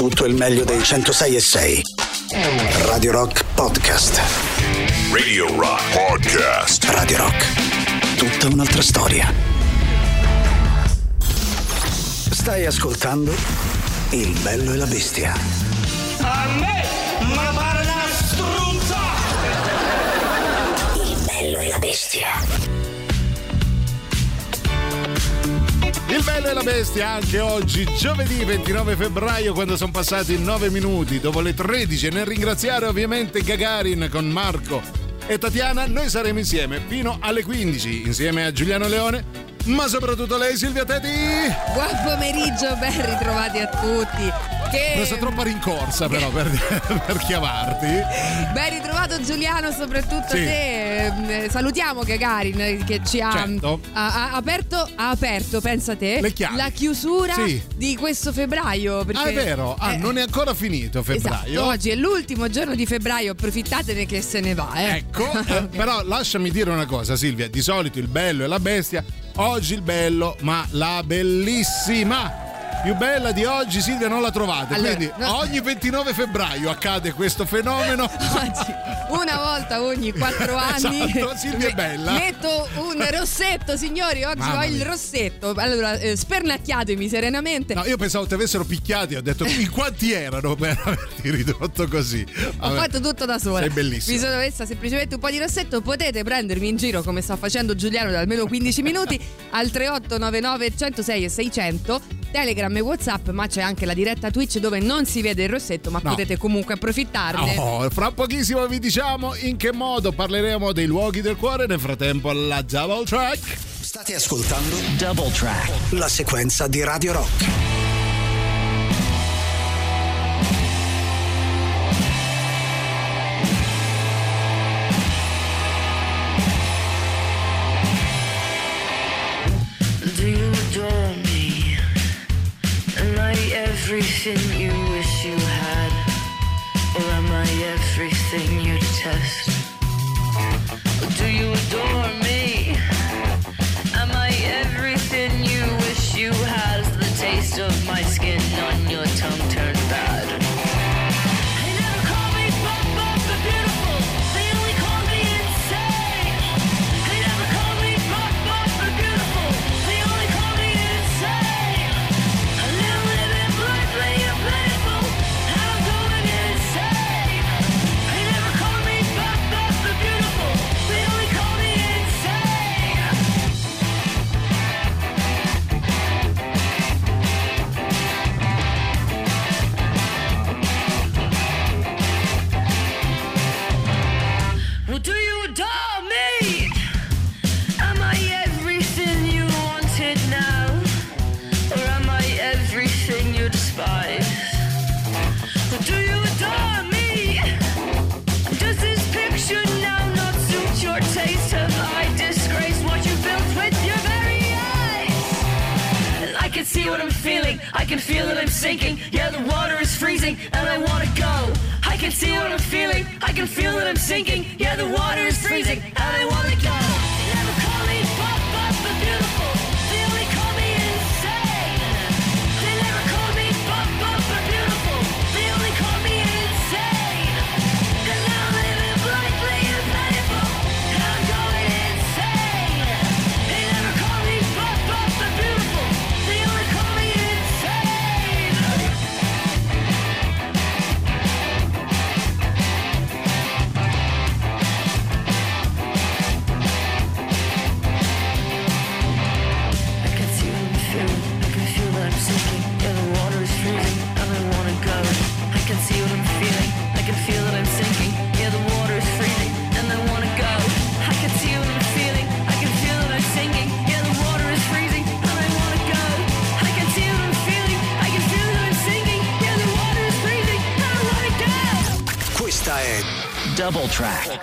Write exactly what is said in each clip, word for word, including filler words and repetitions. tutto il meglio dei centosei e sei. Radio Rock Podcast. Radio Rock Podcast. Radio Rock. Tutta un'altra storia. Stai ascoltando Il Bello e la Bestia. A me, ma pare una struzza! Il Bello e la Bestia. Il Bello e la Bestia anche oggi, giovedì ventinove febbraio, quando sono passati nove minuti dopo le tredici. E nel ringraziare ovviamente Gagarin con Marco e Tatiana, noi saremo insieme fino alle quindici, insieme a Giuliano Leone, ma soprattutto lei, Silvia Teti. Buon pomeriggio, ben ritrovati a tutti. Che... non sei troppa rincorsa però per, per chiamarti. Ben ritrovato Giuliano, soprattutto sì. Te salutiamo Gagarin che ci ha, certo. ha, ha aperto ha aperto pensa te la chiusura sì. di questo febbraio, perché ah, è vero ah, eh, non è ancora finito febbraio, esatto, oggi è l'ultimo giorno di febbraio, approfittatene che se ne va, eh. Ecco. Okay. Eh, però lasciami dire una cosa, Silvia, di solito Il Bello e la Bestia, oggi il bello ma la bellissima più bella di oggi, Silvia, non la trovate, allora, quindi no. Ogni ventinove febbraio accade questo fenomeno. Oggi, una volta ogni quattro anni. Esatto, Silvia è bella. Metto un rossetto, signori, oggi Mamma ho il mia. rossetto. Allora, eh, spernacchiatemi serenamente. No, io pensavo ti avessero picchiati, ho detto in quanti erano per averti ridotto così. Vabbè, ho fatto tutto da sola. È bellissimo. Mi sono messa semplicemente un po' di rossetto, potete prendermi in giro come sta facendo Giuliano da almeno quindici minuti al tre otto nove nove centosei e seicento, Telegram e WhatsApp, ma c'è anche la diretta Twitch dove non si vede il rossetto, ma no. potete comunque approfittarne. Oh, fra pochissimo vi diciamo in che modo parleremo dei luoghi del cuore. Nel frattempo la Double Track. State ascoltando Double Track, la sequenza di Radio Rock. Everything you wish you had, or am I everything you test? Do you adore me? Am I everything you wish you had? Is the taste of my skin on your tongue turned bad? See what I'm feeling, I can feel that I'm sinking. Yeah, the water is freezing and I wanna go. I can see what I'm feeling, I can feel that I'm sinking. Yeah, the water is freezing and I wanna go. Double Track,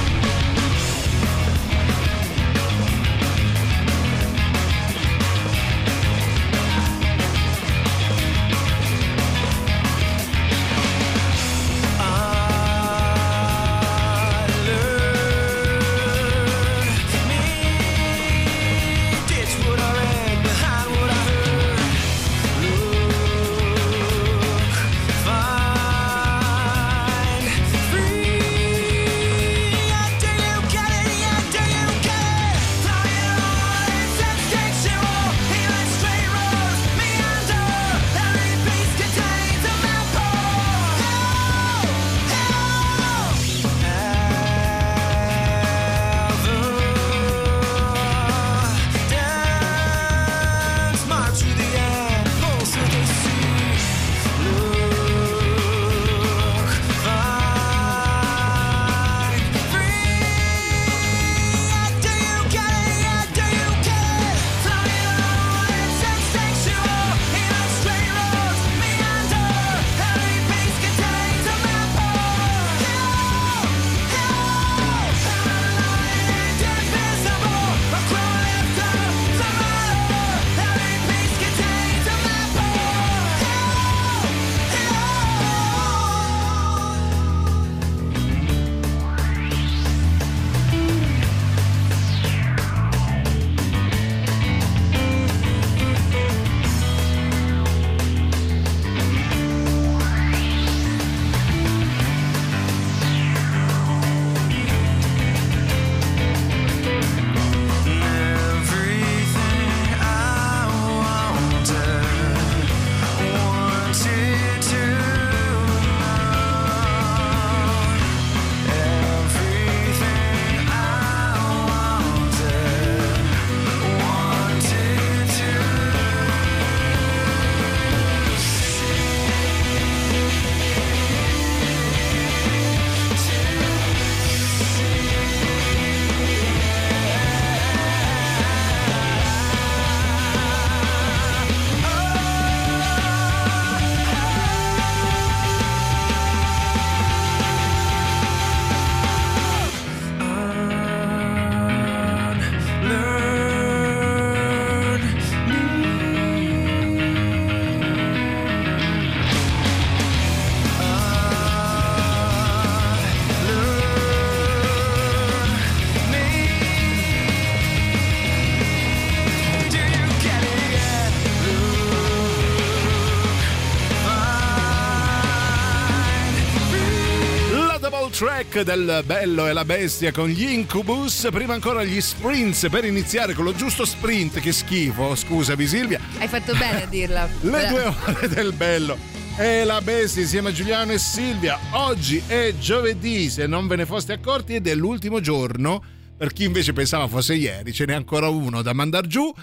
track del Bello e la Bestia con gli Incubus, prima ancora gli Sprints, per iniziare con lo giusto sprint, che schifo, scusami Silvia. Hai fatto bene a dirla. Le due ore del Bello e la Bestia insieme a Giuliano e Silvia. Oggi è giovedì, se non ve ne foste accorti, ed è l'ultimo giorno, per chi invece pensava fosse ieri, ce n'è ancora uno da mandar giù.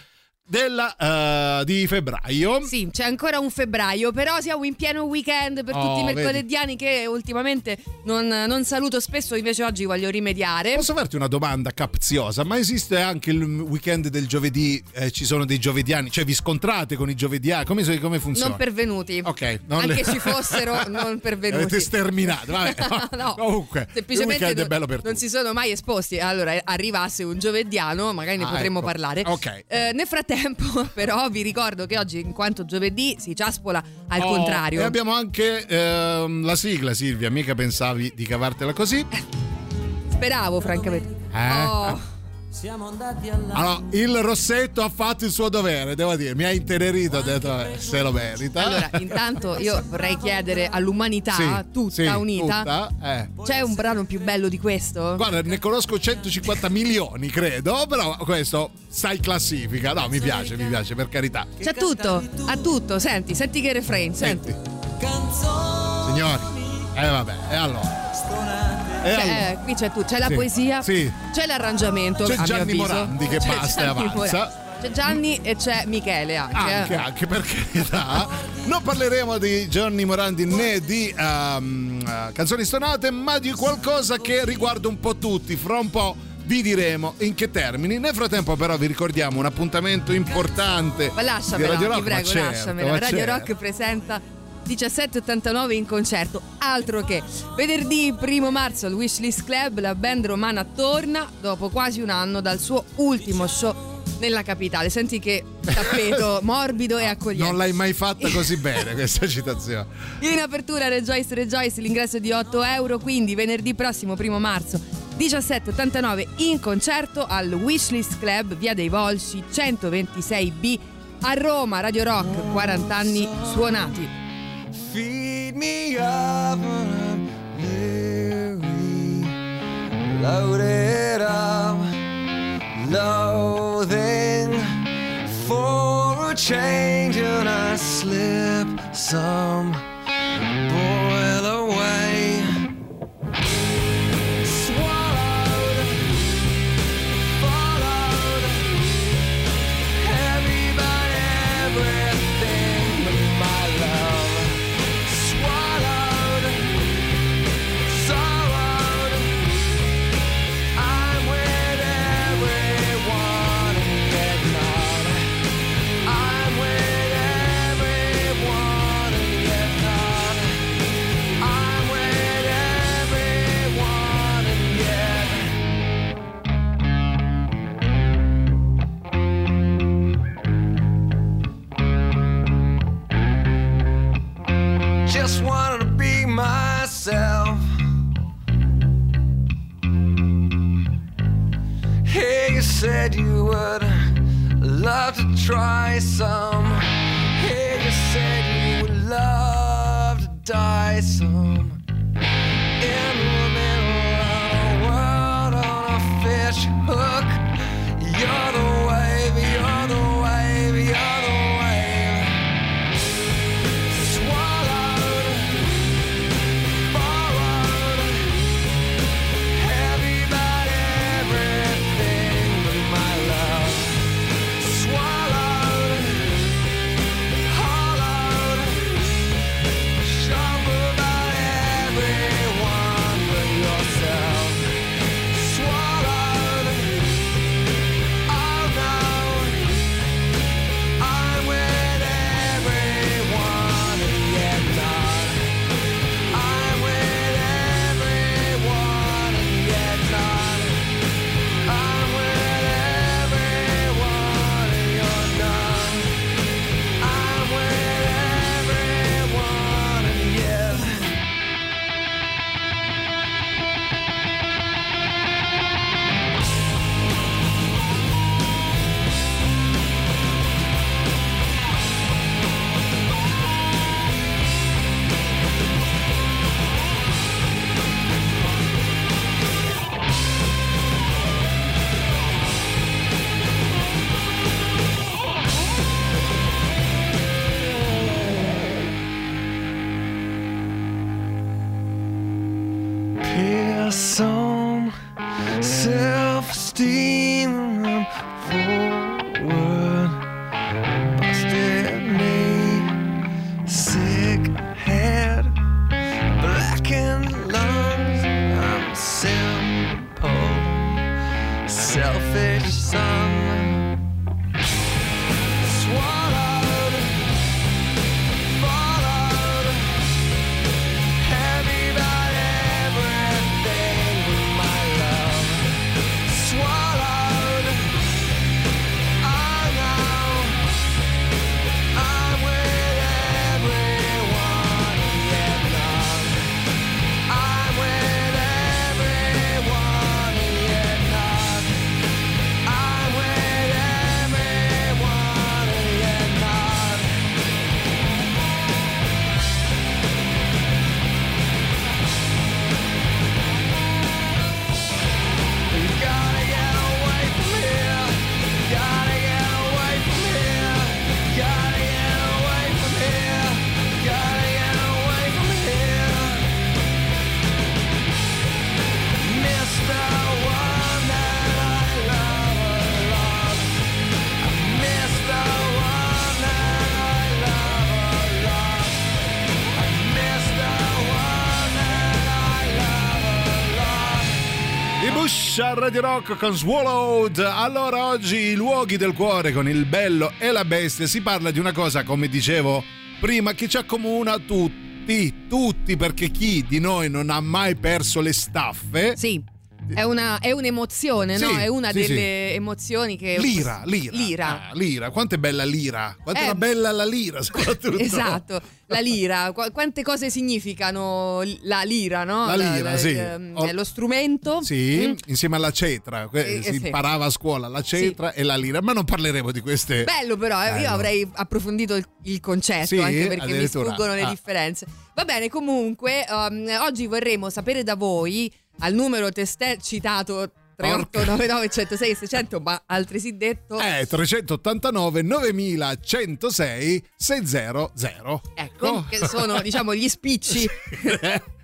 Della, uh, di febbraio. Sì, c'è ancora un febbraio, però siamo in pieno weekend per oh, tutti i mercolediani, vedi, che ultimamente non, non saluto spesso, invece oggi voglio rimediare. Posso farti una domanda capziosa? Ma esiste anche il weekend del giovedì? Eh, ci sono dei giovediani? Cioè vi scontrate con i giovediani? Come, come funziona? Non pervenuti. Ok. Non anche le... ci fossero non pervenuti. Avete sterminato. Vabbè. No, comunque semplicemente il weekend non, è bello per non tutti. Si sono mai esposti. Allora arrivasse un giovediano, magari ne ah, potremmo ecco. parlaare. Ok. Eh, nel frattempo tempo, però vi ricordo che oggi, in quanto giovedì, si ciaspola al oh, contrario. E abbiamo anche ehm, la sigla, Silvia, mica pensavi di cavartela così? Speravo, francamente. Eh? Oh. Siamo andati alla... Allora, il Rossetto ha fatto il suo dovere, devo dire, mi ha intenerito, ho detto, vabbè, se lo merita. Allora, intanto io vorrei chiedere all'umanità, sì, tutta sì, unita, tutta, eh. c'è un brano più bello di questo? Guarda, ne conosco centocinquanta milioni, credo, però questo sta in classifica. No, mi piace, mi piace, per carità. C'è tutto, ha tutto, senti, senti che refrain, senti. Canzoni. Signori, eh vabbè, e allora? Cioè, allora. eh, qui c'è tu, c'è la sì, poesia, sì, c'è l'arrangiamento, c'è Gianni Morandi che basta e avanza. C'è Gianni e c'è Michele anche. Anche, eh. anche perché da, non parleremo di Gianni Morandi né di um, uh, canzoni stonate, ma di qualcosa che riguarda un po' tutti. Fra un po' vi diremo in che termini. Nel frattempo però vi ricordiamo un appuntamento importante. Ma lasciamela, ti prego, ma certo, lasciamela. Ma Radio certo. Rock presenta diciassette ottantanove in concerto, altro che. Venerdì primo marzo al Wishlist Club la band romana torna dopo quasi un anno dal suo ultimo show nella capitale. Senti che tappeto morbido e accogliente. Non l'hai mai fatta così bene questa citazione. In apertura Rejoice Rejoice, l'ingresso di otto euro, quindi venerdì prossimo primo marzo diciassette ottantanove in concerto al Wishlist Club, via dei Volsci centoventisei B a Roma. Radio Rock, quaranta anni suonati. Feed me up when I'm weary, loaded up, loathing for a change, and I slip some boil away. Just wanted to be myself. Hey, you said you would love to try some. Hey, you said you would love to die some. In the middle of the world on a fish hook. You're the wave, you're the wave, you're the wave. Swallowed my song, self-esteem, I'm forward, busted knee, sick head, blackened lungs, I'm simple, selfish son. Radio Rock con Swallowed. Allora, oggi i luoghi del cuore con Il Bello e la Bestia. Si parla di una cosa, come dicevo prima, che ci accomuna tutti, tutti, perché chi di noi non ha mai perso le staffe? Sì. È, una, è un'emozione, sì, no? È una sì, delle sì. emozioni che. L'ira, l'ira. L'ira. Ah, l'ira. Quanto è bella l'ira? Quanto è eh, bella la lira, soprattutto. Esatto, la lira. Qu- quante cose significano la lira, no? La lira, la, la, sì. L- Ho... Lo strumento. Sì, mm. insieme alla cetra. Eh, si sì. imparava a scuola la cetra sì. e la lira, ma non parleremo di queste. Bello, però, eh, io avrei approfondito il, il concetto, sì, anche perché mi sfuggono ah. le differenze. Va bene, comunque, um, oggi vorremmo sapere da voi. Al numero testé citato tre otto nove nove uno zero sei sei zero zero, ma altresì detto è eh, tre otto nove nove uno zero sei sei zero zero. Ecco, oh. che sono diciamo gli spicci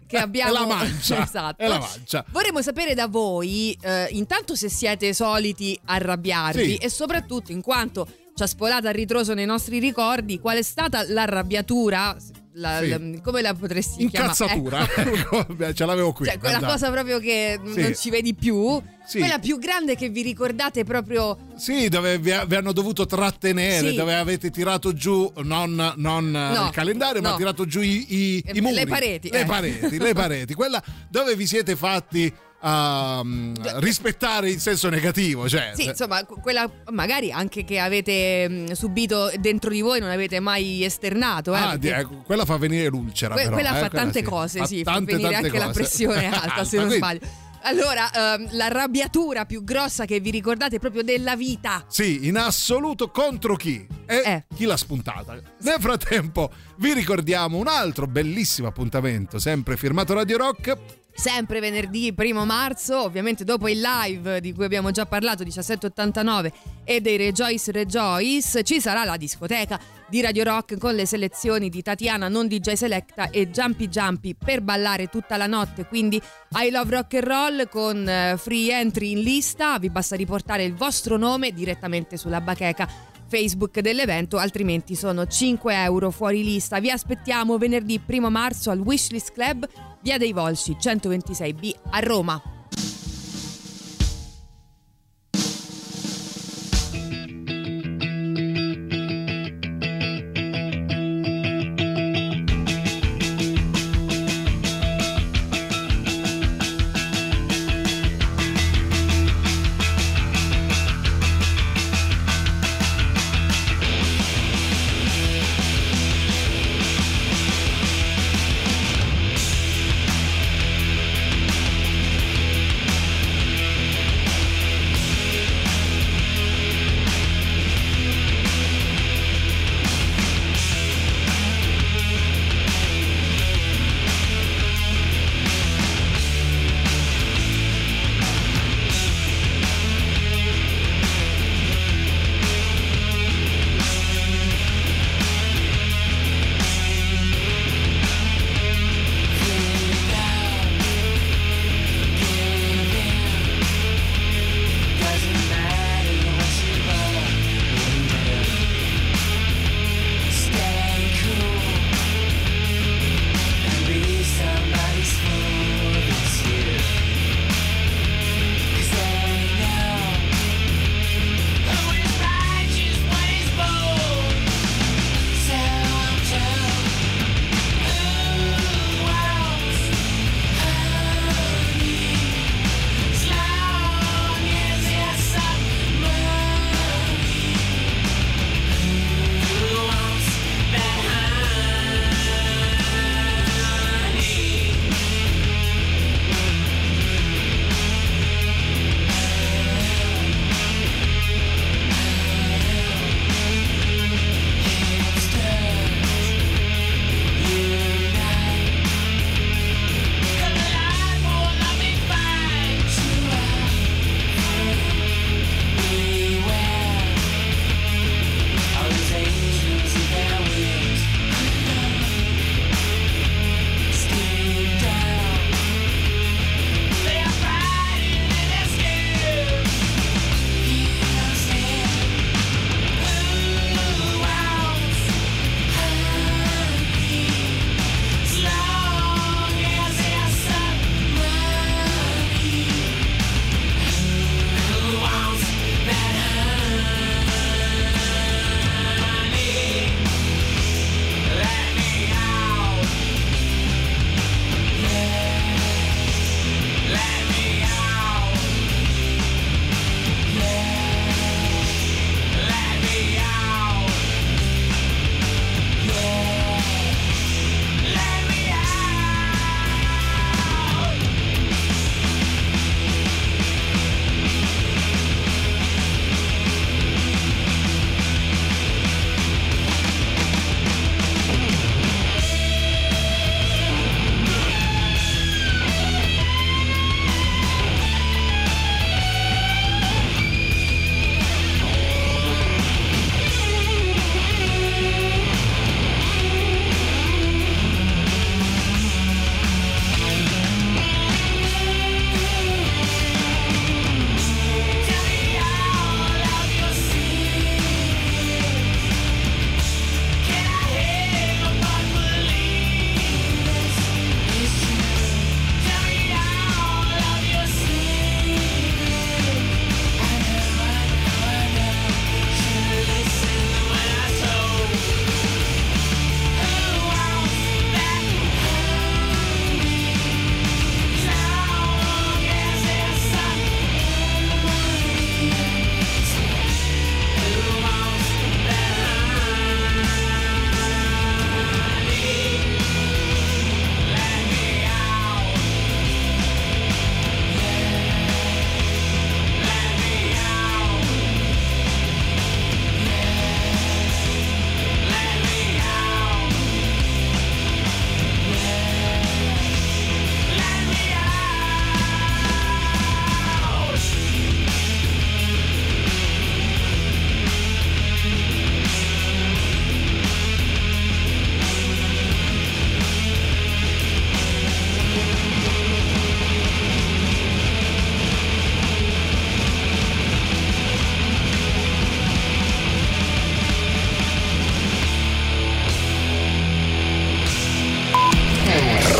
che abbiamo. È la mancia. Esatto. È la mancia. Vorremmo sapere da voi eh, intanto se siete soliti arrabbiarvi sì. e soprattutto, in quanto ci ha spolato a ritroso nei nostri ricordi, qual è stata l'arrabbiatura. La, sì. la, come la potresti incazzatura. chiamare? Incazzatura, ecco. Ce l'avevo qui. Cioè, quella cosa proprio che sì. non ci vedi più. Sì. Quella più grande che vi ricordate proprio. Sì, dove vi, vi hanno dovuto trattenere, sì. dove avete tirato giù non, non no, il calendario, no. ma tirato giù i, i, i muri. Le pareti. Le eh. pareti, le pareti. Quella dove vi siete fatti um, rispettare in senso negativo. Cioè. Sì, insomma, quella magari anche che avete subito dentro di voi, non avete mai esternato. Eh, ah, perché... Quella fa venire l'ulcera. Que- però, quella eh, fa tante quella, cose, fa sì, tante, fa venire anche cose. La pressione alta, se non quindi... sbaglio. Allora, ehm, l'arrabbiatura più grossa che vi ricordate proprio della vita? Sì, in assoluto contro chi? E eh. chi l'ha spuntata? Nel frattempo vi ricordiamo un altro bellissimo appuntamento, sempre firmato Radio Rock. Sempre venerdì primo marzo, ovviamente dopo il live di cui abbiamo già parlato, diciassette ottantanove, e dei Rejoice Rejoice, ci sarà la discoteca di Radio Rock con le selezioni di Tatiana, Non D J Selecta, e Jumpy Jumpy per ballare tutta la notte. Quindi I Love Rock and Roll con free entry in lista, vi basta riportare il vostro nome direttamente sulla bacheca Facebook dell'evento, altrimenti sono cinque euro fuori lista. Vi aspettiamo venerdì primo marzo al Wishlist Club, Via dei Volsci centoventisei B a Roma.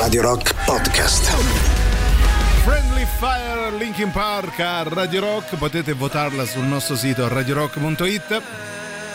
Radio Rock Podcast. Friendly Fire Linkin Park a Radio Rock, potete votarla sul nostro sito radio rock punto it.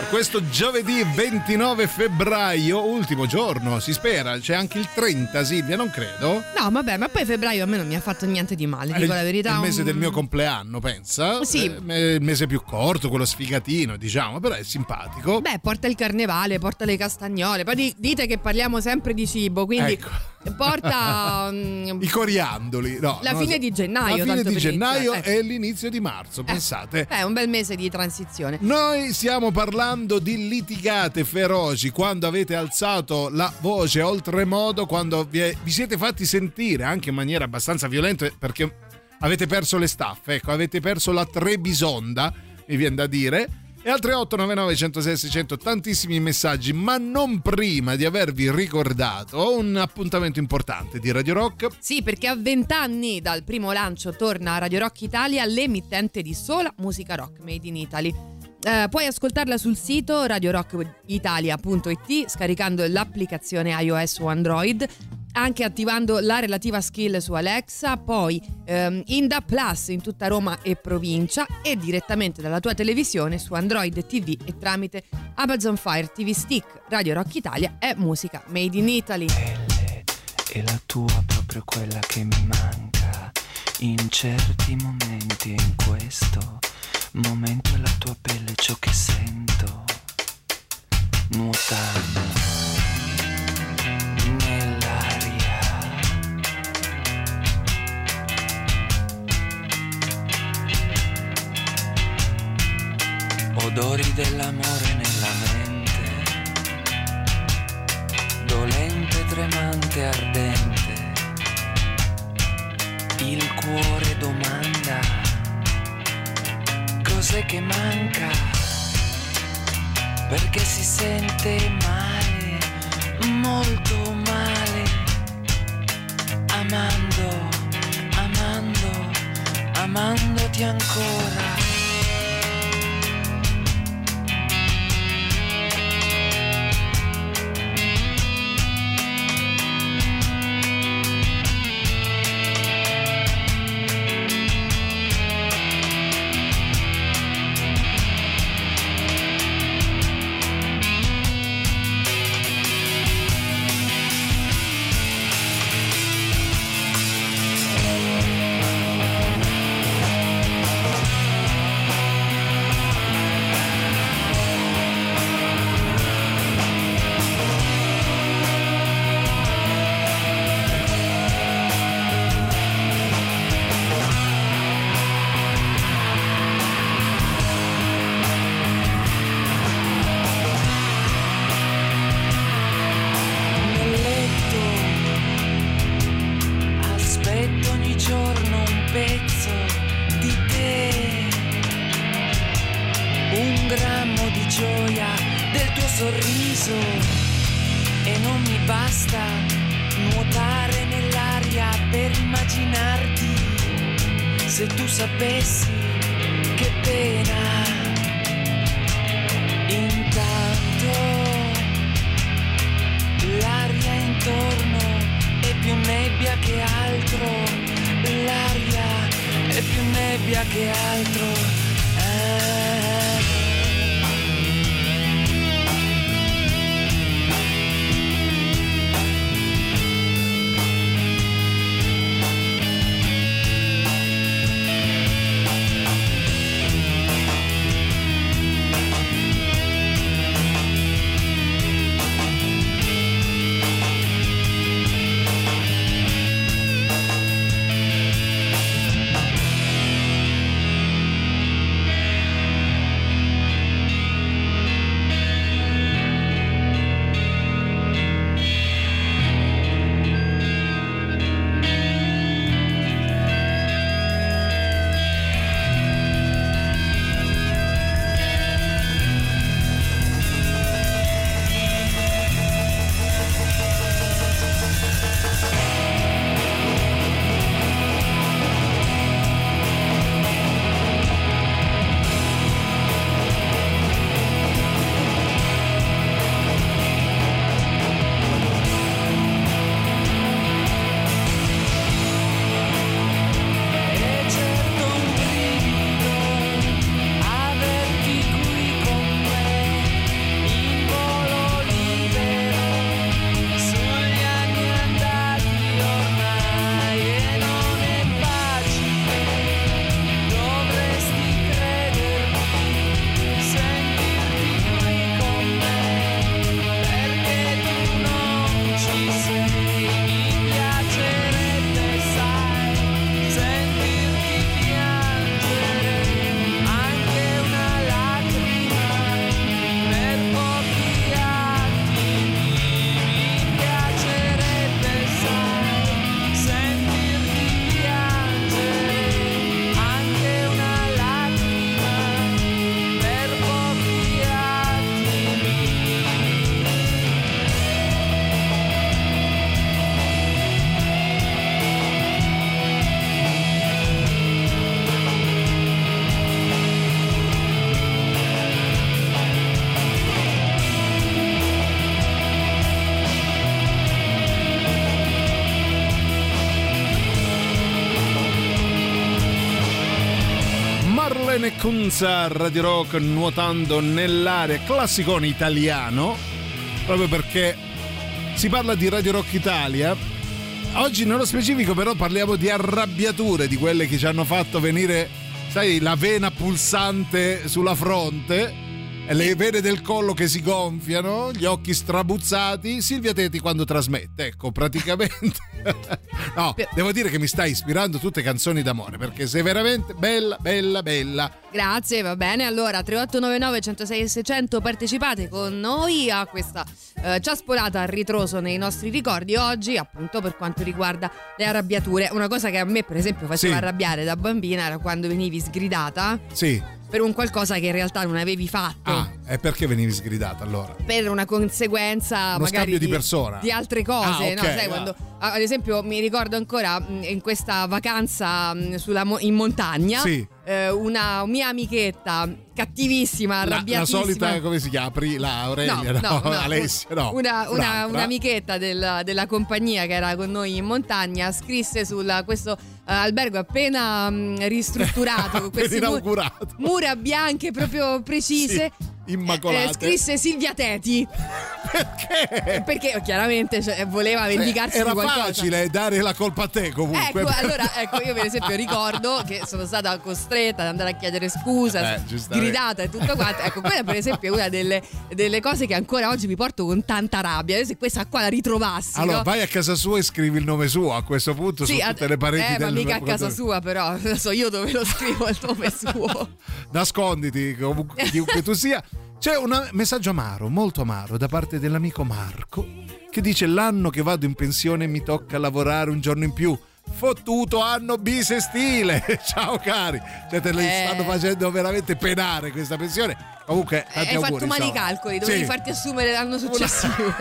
Questo giovedì ventinove febbraio, ultimo giorno, si spera, c'è anche il trenta, Silvia, non credo. No, vabbè, ma poi febbraio a me non mi ha fatto niente di male, dico il, la verità. Il mese un... del mio compleanno, pensa. Sì. Eh, il mese più corto, quello sfigatino, diciamo, però è simpatico. Beh, porta il carnevale, porta le castagnole, poi di, dite che parliamo sempre di cibo, quindi... Ecco. Porta um, i coriandoli, no, la fine so. di gennaio. La fine tanto di gennaio eh. e l'inizio di marzo, eh. pensate. È un bel mese di transizione. Noi stiamo parlando di litigate feroci, quando avete alzato la voce oltremodo, quando vi, è, vi siete fatti sentire anche in maniera abbastanza violenta, perché avete perso le staffe, ecco, avete perso la Trebisonda, mi viene da dire. E altre otto nove nove, centosei, seicento, tantissimi messaggi, ma non prima di avervi ricordato un appuntamento importante di Radio Rock. Sì, perché a vent'anni dal primo lancio torna a Radio Rock Italia, l'emittente di sola musica rock made in Italy. Eh, puoi ascoltarla sul sito radio rock italia punto it, scaricando l'applicazione iOS o Android, anche attivando la relativa skill su Alexa, poi ehm, in D A B Plus in tutta Roma e provincia, e direttamente dalla tua televisione su Android T V e tramite Amazon Fire T V Stick. Radio Rock Italia è musica made in Italy. Pelle, è la tua, proprio quella che mi manca in certi momenti, e in questo momento è la tua pelle ciò che sento nuotando odori dell'amore nella mente, dolente, tremante, ardente, il cuore domanda, cos'è che manca, perché si sente male, molto male, amando, amando, amandoti ancora. Gagarin e Kunza, Radio Rock nuotando nell'area, classicone italiano, proprio perché si parla di Radio Rock Italia. Oggi nello specifico però parliamo di arrabbiature, di quelle che ci hanno fatto venire, sai, la vena pulsante sulla fronte, le vene del collo che si gonfiano, gli occhi strabuzzati. Silvia Teti quando trasmette, ecco, praticamente. No, devo dire che mi sta ispirando tutte canzoni d'amore, perché sei veramente bella, bella, bella. Grazie, va bene. Allora, tre otto nove nove, uno zero sei, sei zero zero, partecipate con noi a questa eh, ciaspolata a ritroso nei nostri ricordi oggi, appunto, per quanto riguarda le arrabbiature. Una cosa che a me, per esempio, faceva sì. arrabbiare da bambina era quando venivi sgridata. Sì. Per un qualcosa che in realtà non avevi fatto. Ah, e perché venivi sgridata allora? Per una conseguenza, uno magari scambio di, di persona, di altre cose. Ah, okay, no, sai, ah. quando, ad esempio, mi ricordo ancora in questa vacanza sulla, in montagna. Sì. Una mia amichetta cattivissima, arrabbiatissima, la, la solita, come si chiama? La Aurelia, no, no, no, no, Alessia, no, una, una, un'amichetta del, della compagnia che era con noi in montagna scrisse su questo uh, albergo appena um, ristrutturato con queste inaugurato. Mur- mura bianche proprio precise. Sì. Immacolate. Eh, scrisse Silvia Teti. Perché? Perché chiaramente, cioè, voleva vendicarsi eh, di qualcosa. Era facile dare la colpa a te comunque. Ecco, allora, ecco, io per esempio ricordo che sono stata costretta ad andare a chiedere scusa, eh, gridata e tutto quanto. Ecco, quella per esempio è una delle, delle cose che ancora oggi mi porto con tanta rabbia. Se questa qua la ritrovassi, allora, no? Vai a casa sua e scrivi il nome suo a questo punto, sì, su tutte ad... le pareti eh, del... ma mica a casa sua, però lo so io dove lo scrivo il nome suo. Nasconditi comunque, chiunque tu sia. C'è un messaggio amaro, molto amaro, da parte dell'amico Marco, che dice: l'anno che vado in pensione mi tocca lavorare un giorno in più. Fottuto anno bisestile. Ciao cari, cioè, te li eh. stanno facendo veramente penare questa pensione. Comunque tanti hai auguri, fatto male i calcoli, dovevi sì. farti assumere l'anno successivo.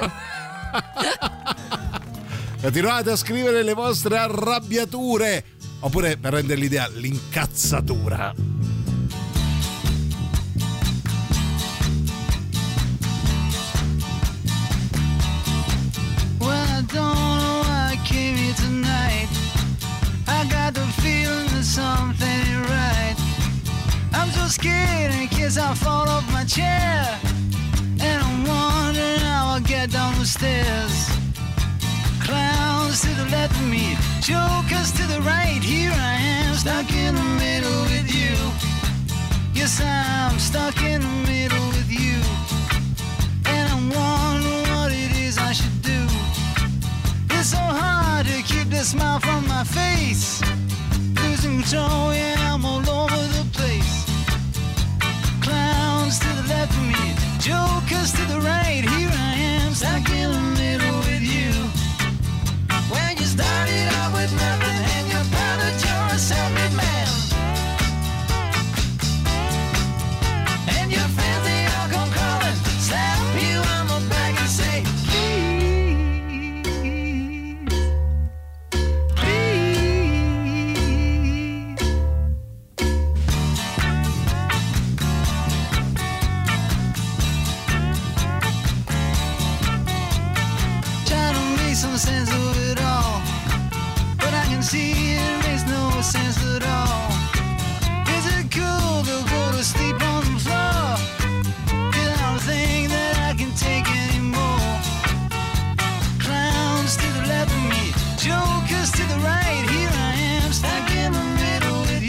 Continuate a scrivere le vostre arrabbiature, oppure, per rendere l'idea, l'incazzatura. Tonight I got the feeling that something ain't right. I'm so scared in case I fall off my chair, and I'm wondering how I'll get down the stairs. Clowns to the left of me, jokers to the right. Here I am stuck in the middle with you. Yes, I'm stuck in the middle with you, and I'm wondering what it is I should do. It's so hard to keep the smile from my face. Losing control, yeah, I'm all over the place. Clowns to the left of me, jokers to the right. Here I am, stuck in the middle with you. When you started out with nothing and you found that you're a self-made man, and your fans, they all come calling, slap you on the back and say, sense of it all, but I can see it makes no sense at all. Is it cool to go to sleep on the floor? Cause I don't think that I can take anymore. Clowns to the left of me, jokers to the right. Here I am, stuck in the middle with you.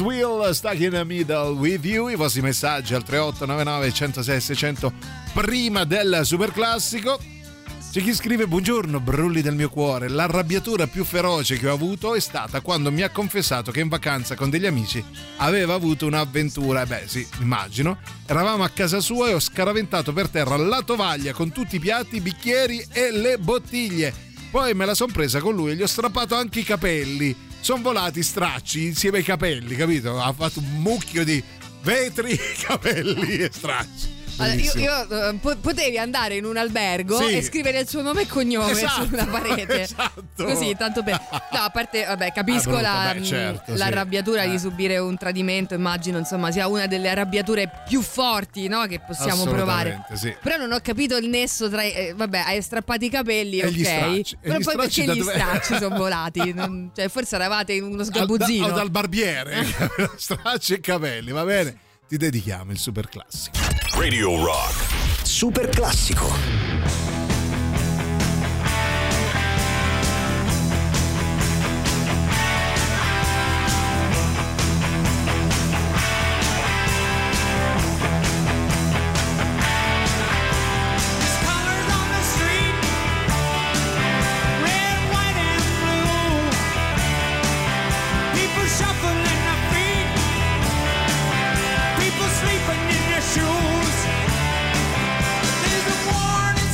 Will stuck in the middle with you. I vostri messaggi al tre otto nove nove, uno zero sei, sei zero zero prima del superclassico. C'è chi scrive: buongiorno brulli del mio cuore, l'arrabbiatura più feroce che ho avuto è stata quando mi ha confessato che in vacanza con degli amici aveva avuto un'avventura. Eh beh sì, immagino. Eravamo a casa sua e ho scaraventato per terra la tovaglia con tutti i piatti, i bicchieri e le bottiglie. Poi me la son presa con lui e gli ho strappato anche i capelli. Sono volati stracci insieme ai capelli, capito? Ha fatto un mucchio di vetri, capelli e stracci. Allora, io, io potevi andare in un albergo, sì, e scrivere il suo nome e cognome, esatto, sulla parete, esatto, così tanto per... No, a parte, vabbè, capisco brutto, la, beh, certo, l'arrabbiatura, sì, di subire un tradimento, immagino, insomma, sia una delle arrabbiature più forti, no, che possiamo provare, sì. Però non ho capito il nesso tra, eh, vabbè, hai strappato i capelli, e ok, gli stracci, però gli poi perché gli dove... stracci sono volati, non... cioè forse eravate in uno sgabuzzino, da, o dal barbiere. Stracci e capelli, va bene, ti dedichiamo il super classico. Radio Rock Super Classico. Shoes. There's a warning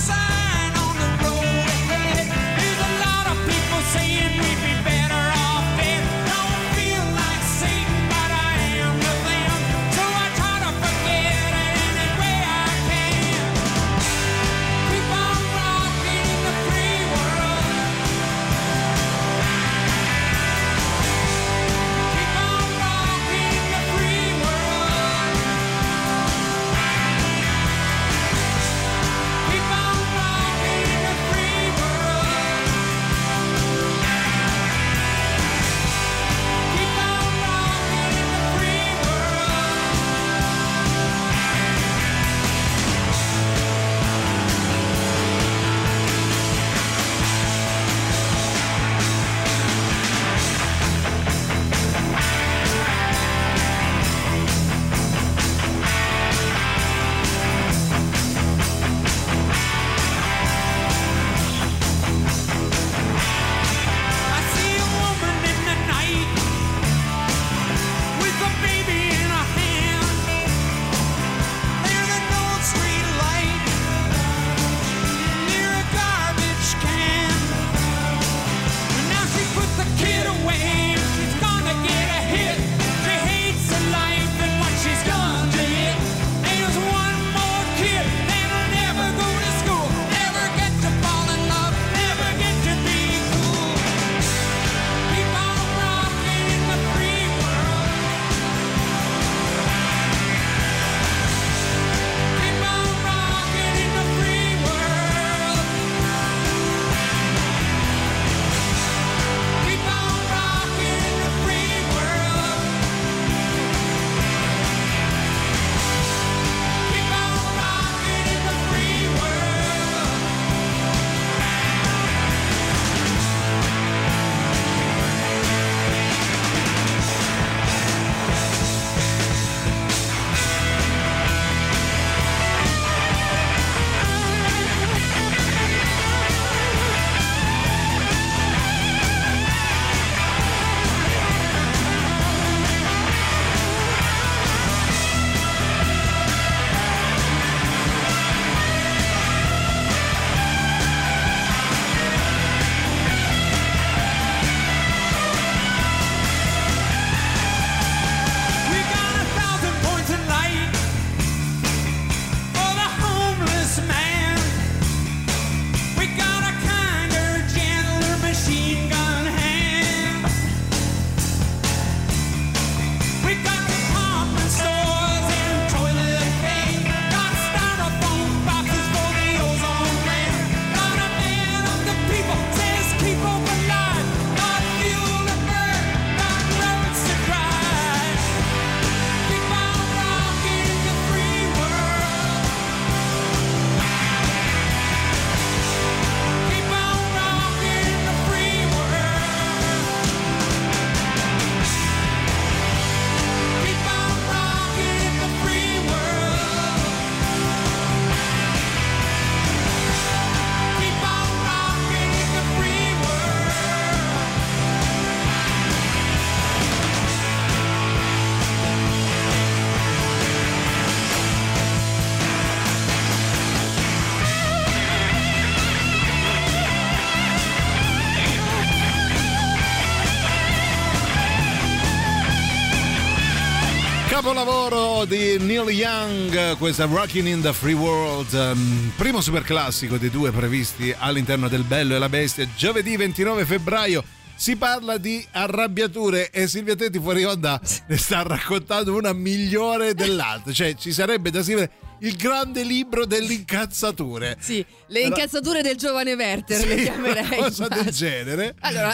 capolavoro di Neil Young, questa Rockin in the Free World, um, primo superclassico dei due previsti all'interno del Bello e la Bestia. Giovedì ventinove febbraio si parla di arrabbiature e Silvia Teti fuori onda ne sta raccontando una migliore dell'altra, cioè ci sarebbe da scrivere il grande libro delle incazzature. Sì, le incazzature allora, del giovane Werther, sì, le chiamerei. Cosa del genere. Allora,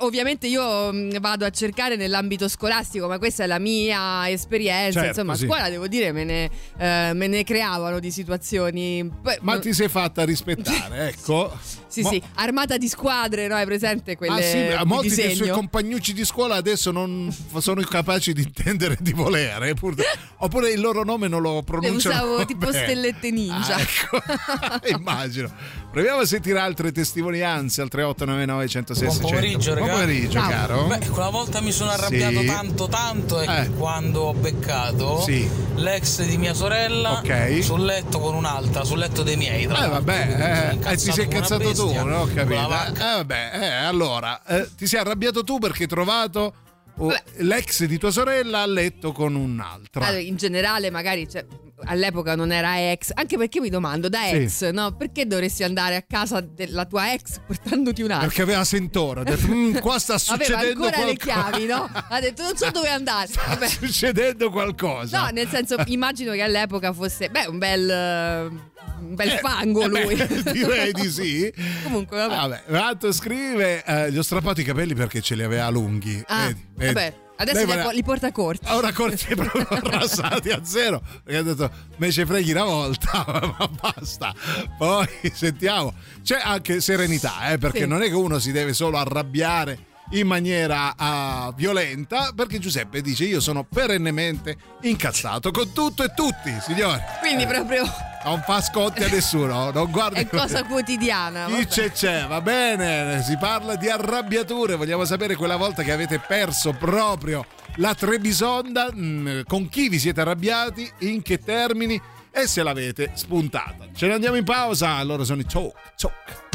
ovviamente io vado a cercare nell'ambito scolastico, ma questa è la mia esperienza. Certo, insomma, sì. A scuola devo dire me ne, eh, me ne creavano di situazioni. Poi, ma non... ti sei fatta rispettare, ecco. Sì, Mo... sì, armata di squadre, no? Hai presente quelle? Ah, sì, a molti disegno. Dei suoi compagnucci di scuola adesso non sono capaci di intendere di volere, pur... oppure il loro nome non lo pronunciano. Tipo Beh. Stellette ninja, ah, ecco. Immagino. Proviamo a sentire altre testimonianze al tre otto nove nove uno zero sei sei zero zero. Buon pomeriggio, ragazzi. Buon pomeriggio, caro. Beh, quella volta mi sono arrabbiato sì. tanto tanto e eh. quando ho beccato sì. l'ex di mia sorella okay. sul letto con un'altra, sul letto dei miei. Tra eh vabbè, eh, eh, ti sei cazzato tu, no? Capito? Eh vabbè, eh, allora, eh, ti sei arrabbiato tu perché hai trovato l'ex di tua sorella a letto con un'altra. Allora, in generale magari cioè, all'epoca non era ex, anche perché mi domando da ex sì. no? Perché dovresti andare a casa della tua ex portandoti un'altra? Perché aveva sentore, ha detto mm, qua sta succedendo qualcosa, aveva ancora qualcosa. Le chiavi, no? Ha detto non so dove andare, vabbè. Sta succedendo qualcosa, no, nel senso immagino che all'epoca fosse beh un bel un bel eh, fango eh, lui beh, direi di sì. Comunque vabbè, vabbè Rato scrive eh, gli ho strappato i capelli perché ce li aveva lunghi. Ah, vedi, vedi. Vabbè adesso li, li porta corti, ora corti proprio rasati a zero perché ha detto me ce freghi una volta ma basta. Poi sentiamo, c'è anche serenità eh, perché sì. non è che uno si deve solo arrabbiare in maniera uh, violenta, perché Giuseppe dice io sono perennemente incazzato con tutto e tutti, signori, quindi eh, proprio non fa sconti a nessuno, non guarda è cosa quotidiana. Chi c'è c'è, va bene, si parla di arrabbiature, vogliamo sapere quella volta che avete perso proprio la Trebisonda, mh, con chi vi siete arrabbiati, in che termini e se l'avete spuntata. Ce ne andiamo in pausa, allora sono i Talk Talk.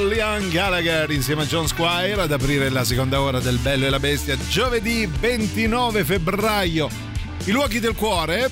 Liam Gallagher insieme a John Squire ad aprire la seconda ora del Bello e la Bestia giovedì ventinove febbraio. I luoghi del cuore,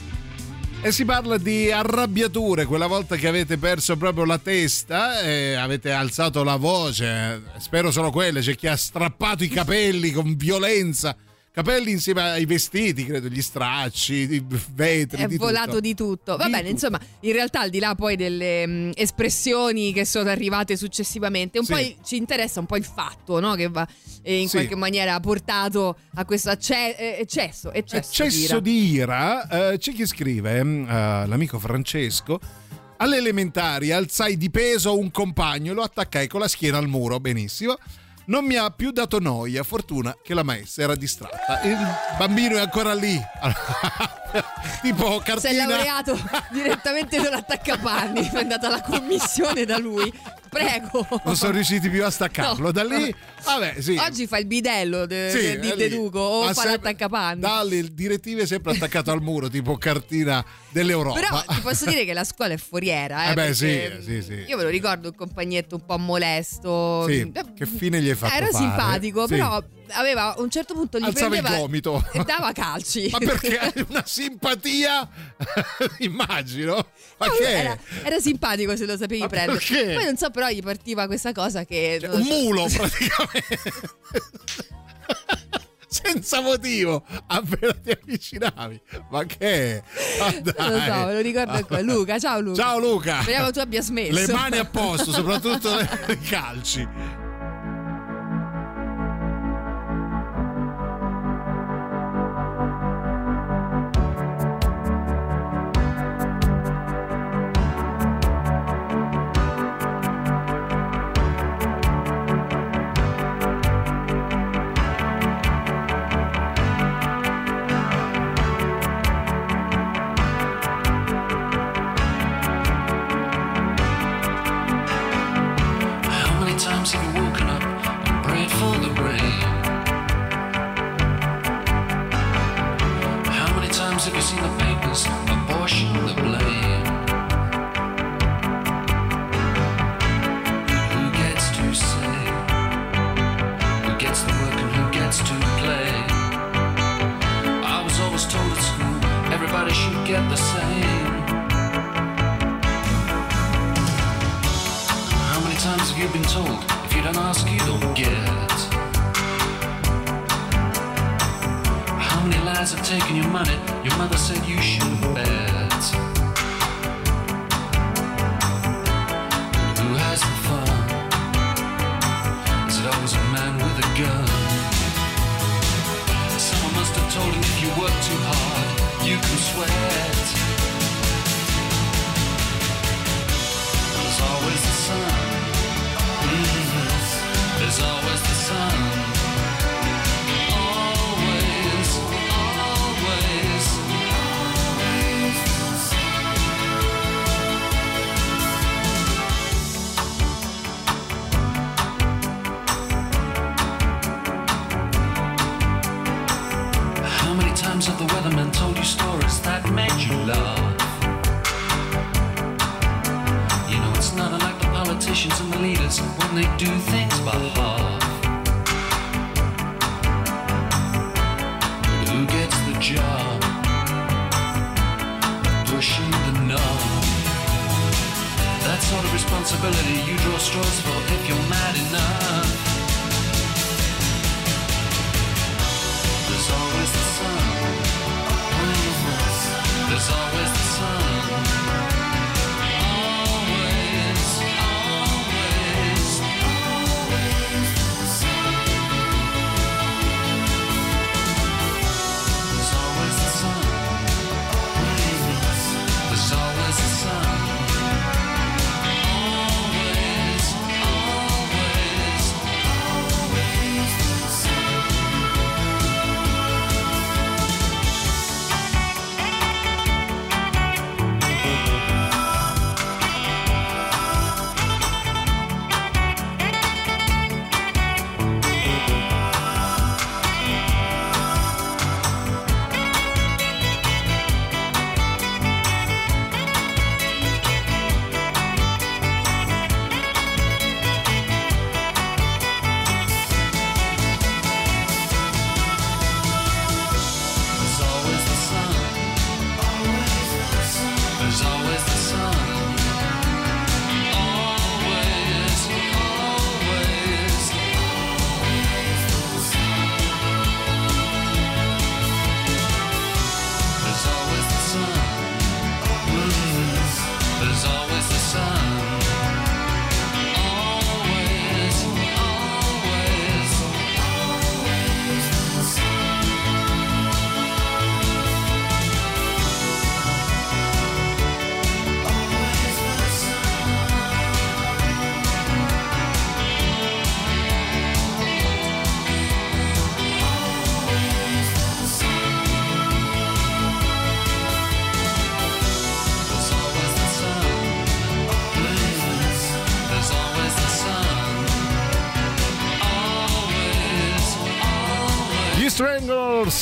e si parla di arrabbiature, quella volta che avete perso proprio la testa e avete alzato la voce, spero solo quelle, c'è chi ha strappato i capelli con violenza, capelli insieme ai vestiti, credo, gli stracci, i vetri, è di volato tutto. di tutto va di bene tutto. Insomma, in realtà, al di là poi delle mh, espressioni che sono arrivate successivamente, un sì. po' il, ci interessa un po' il fatto, no? Che va eh, in sì. qualche maniera ha portato a questo acce- eccesso eccesso, eccesso di ira, di ira. Eh, c'è chi scrive, eh, l'amico Francesco: alle elementari alzai di peso un compagno, lo attaccai con la schiena al muro, benissimo. Non mi ha più dato noia, fortuna che la maestra era distratta. Il bambino è ancora lì. Tipo cartina. Si è laureato direttamente dall'attaccapanni, è andata alla commissione da lui. Prego. Non sono riusciti più a staccarlo, no. Da lì. Vabbè, sì. Oggi fa il bidello de, sì, di Deduco o fa l'attaccapanni. Dalle direttive è sempre attaccato al muro, tipo cartina dell'Europa. Però ti posso dire che la scuola è foriera. Eh, eh beh, sì, sì, sì. Io ve lo ricordo, un compagnetto un po' molesto. Sì, eh, che fine gli hai fatto? Era fare. simpatico, sì. Però aveva, a un certo punto, gli alzava, prendeva il gomito e dava calci. Ma perché hai una simpatia? Immagino. Ma no, che era, era simpatico, se lo sapevi ma prendere. Perché? Poi non so, però gli partiva questa cosa che... Cioè, un so. mulo praticamente. Senza motivo, appena ti avvicinavi. Ma che? Ma dai. Lo so, me lo ricordo qua. Luca, ciao Luca. Ciao Luca. Speriamo tu abbia smesso. Le mani a posto, soprattutto i calci. Always, always chorus that made you laugh. You know, it's not unlike the politicians and the leaders when they do things by half. Who gets the job? Pushing the knob. That sort of responsibility you draw straws for if you're mad enough. There's always the sun. There's always the sun. Always, always, always the sun. There's always the sun. There's always the sun.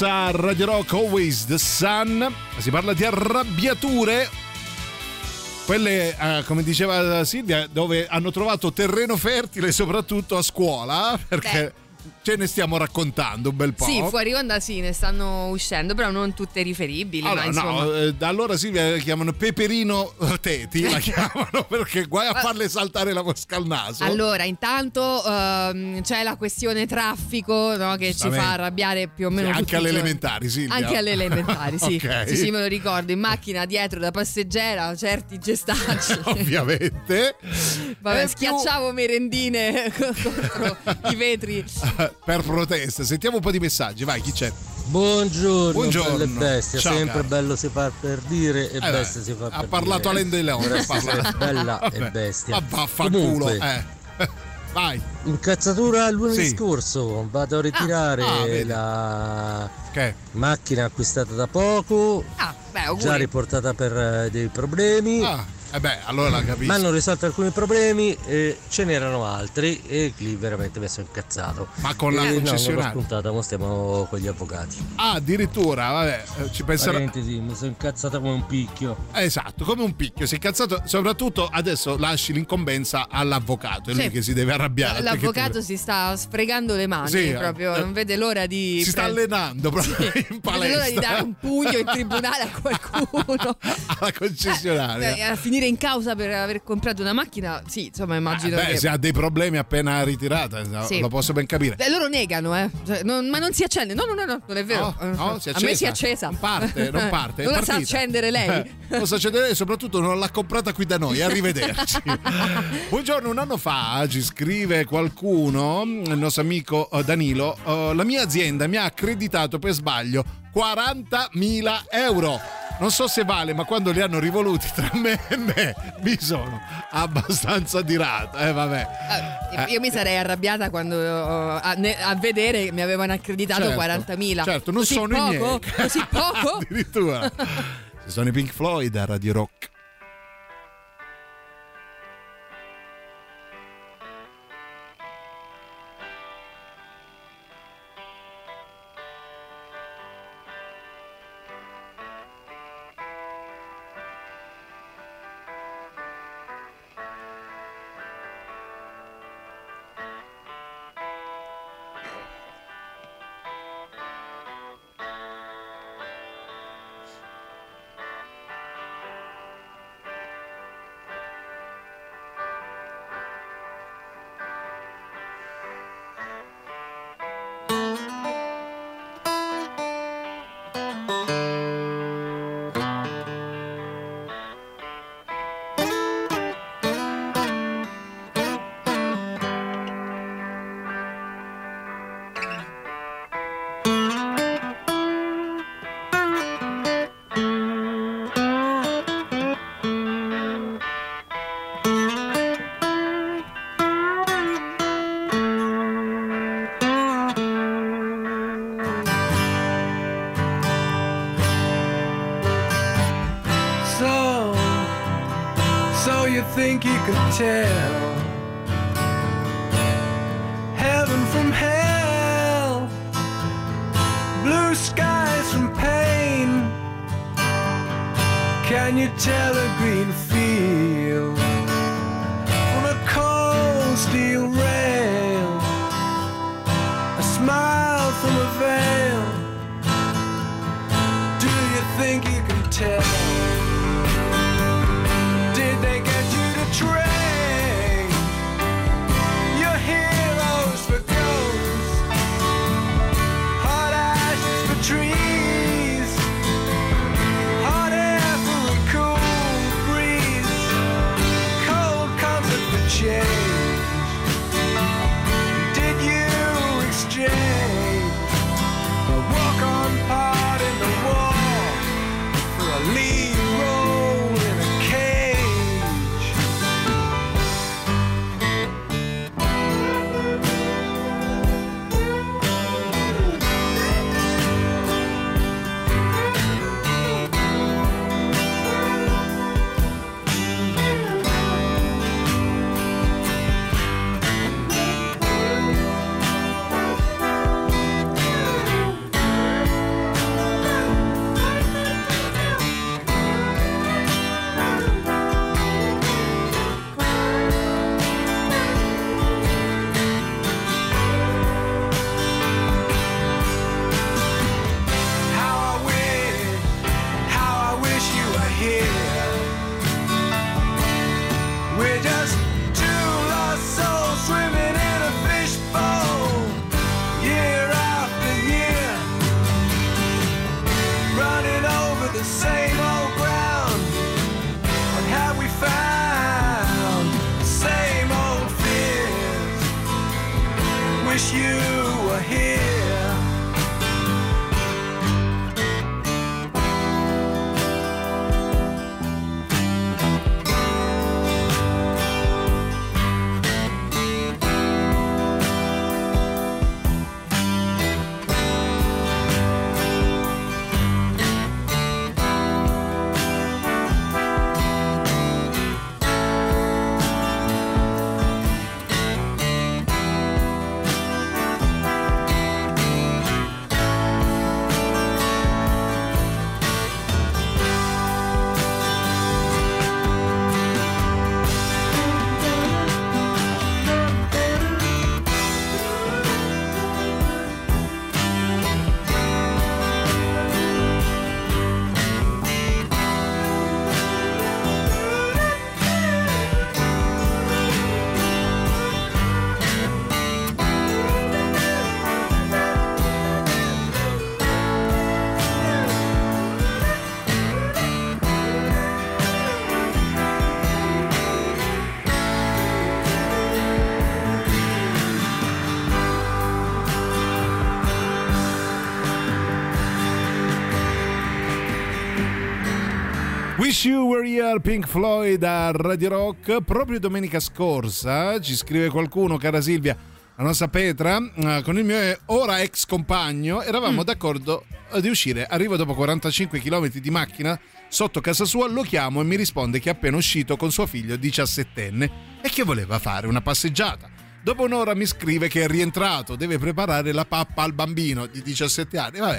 A Radio Rock, Always the Sun. Si parla di arrabbiature, quelle eh, come diceva Silvia, dove hanno trovato terreno fertile soprattutto a scuola, perché Beh. ce ne stiamo raccontando un bel po'. Sì, fuori onda sì, ne stanno uscendo, però non tutte riferibili. Allora, ma insomma... no, eh, da allora Silvia la chiamano Peperino Teti, la chiamano perché guai a farle saltare la mosca al naso. Allora, intanto ehm, c'è la questione traffico, no, che ci fa arrabbiare più o meno. Sì, anche alle elementari, Silvia. Anche alle elementari, sì. Okay. Sì, sì, me lo ricordo. In macchina dietro da passeggera, certi gestacci. Ovviamente. Vabbè, eh, schiacciavo più... merendine contro i vetri. Per protesta, sentiamo un po' di messaggi, vai, chi c'è? Buongiorno, buongiorno. Belle bestie, ciao, sempre cari. Bello si fa per dire e eh bestia beh, si fa per dire. Ha parlato Alain De Leone, bella vabbè, e bestia. Ma vaffanculo, eh. Vai. Incazzatura lunedì sì. scorso, vado a ritirare ah, ah, la okay. macchina acquistata da poco, ah, beh, già riportata per dei problemi. Ah. Eh beh, allora la capisco. Ma hanno risolto alcuni problemi, eh, ce n'erano altri e lì veramente mi sono incazzato. Ma con la eh, concessionaria? No, con la spuntata, mo stiamo con gli avvocati. Ah, addirittura, vabbè, ci penserà. Parentesi, mi sono incazzato come un picchio. Eh, esatto, come un picchio, si è incazzato, soprattutto adesso lasci l'incombenza all'avvocato, è sì. lui che si deve arrabbiare. L'avvocato ti... si sta sfregando le mani, sì, proprio, eh, non vede l'ora di... Si pre... sta allenando proprio sì. in palestra. Non vede l'ora di dare un pugno in tribunale a qualcuno. Alla concessionaria. Eh, a finire in causa per aver comprato una macchina, sì, insomma, immagino. Eh, beh, che... se ha dei problemi appena ritirata, sì. lo posso ben capire. Beh, loro negano, eh. Cioè, non, ma non si accende. No, no, no, no non è vero. No, no, si è accesa. A me si è accesa. Non parte, non parte. Non la sa accendere lei. Non sa accendere lei, soprattutto non l'ha comprata qui da noi. Arrivederci. Buongiorno, un anno fa ci scrive qualcuno, il nostro amico Danilo, la mia azienda mi ha accreditato per sbaglio quarantamila euro. Non so se vale, ma quando li hanno rivoluti tra me e me mi sono abbastanza dirata. Eh, vabbè. Io, io mi sarei arrabbiata quando a, a vedere mi avevano accreditato certo, quarantamila. Certo, non così sono poco, i miei. Così poco? Addirittura. Ci sono i Pink Floyd a Radio Rock. you think you could tell heaven from hell, blue skies from pain? Can you tell a green field from a cold steel rail, a smile from a veil? Do you think you can tell? Wish You Were Here, Pink Floyd a Radio Rock. Proprio domenica scorsa ci scrive qualcuno: cara Silvia, la nostra Petra, con il mio ora ex compagno eravamo mm. d'accordo di uscire. Arrivo dopo quarantacinque chilometri di macchina sotto casa sua, lo chiamo e mi risponde che è appena uscito con suo figlio diciassettenne e che voleva fare una passeggiata. Dopo un'ora mi scrive che è rientrato, deve preparare la pappa al bambino di diciassette anni. Vabbè.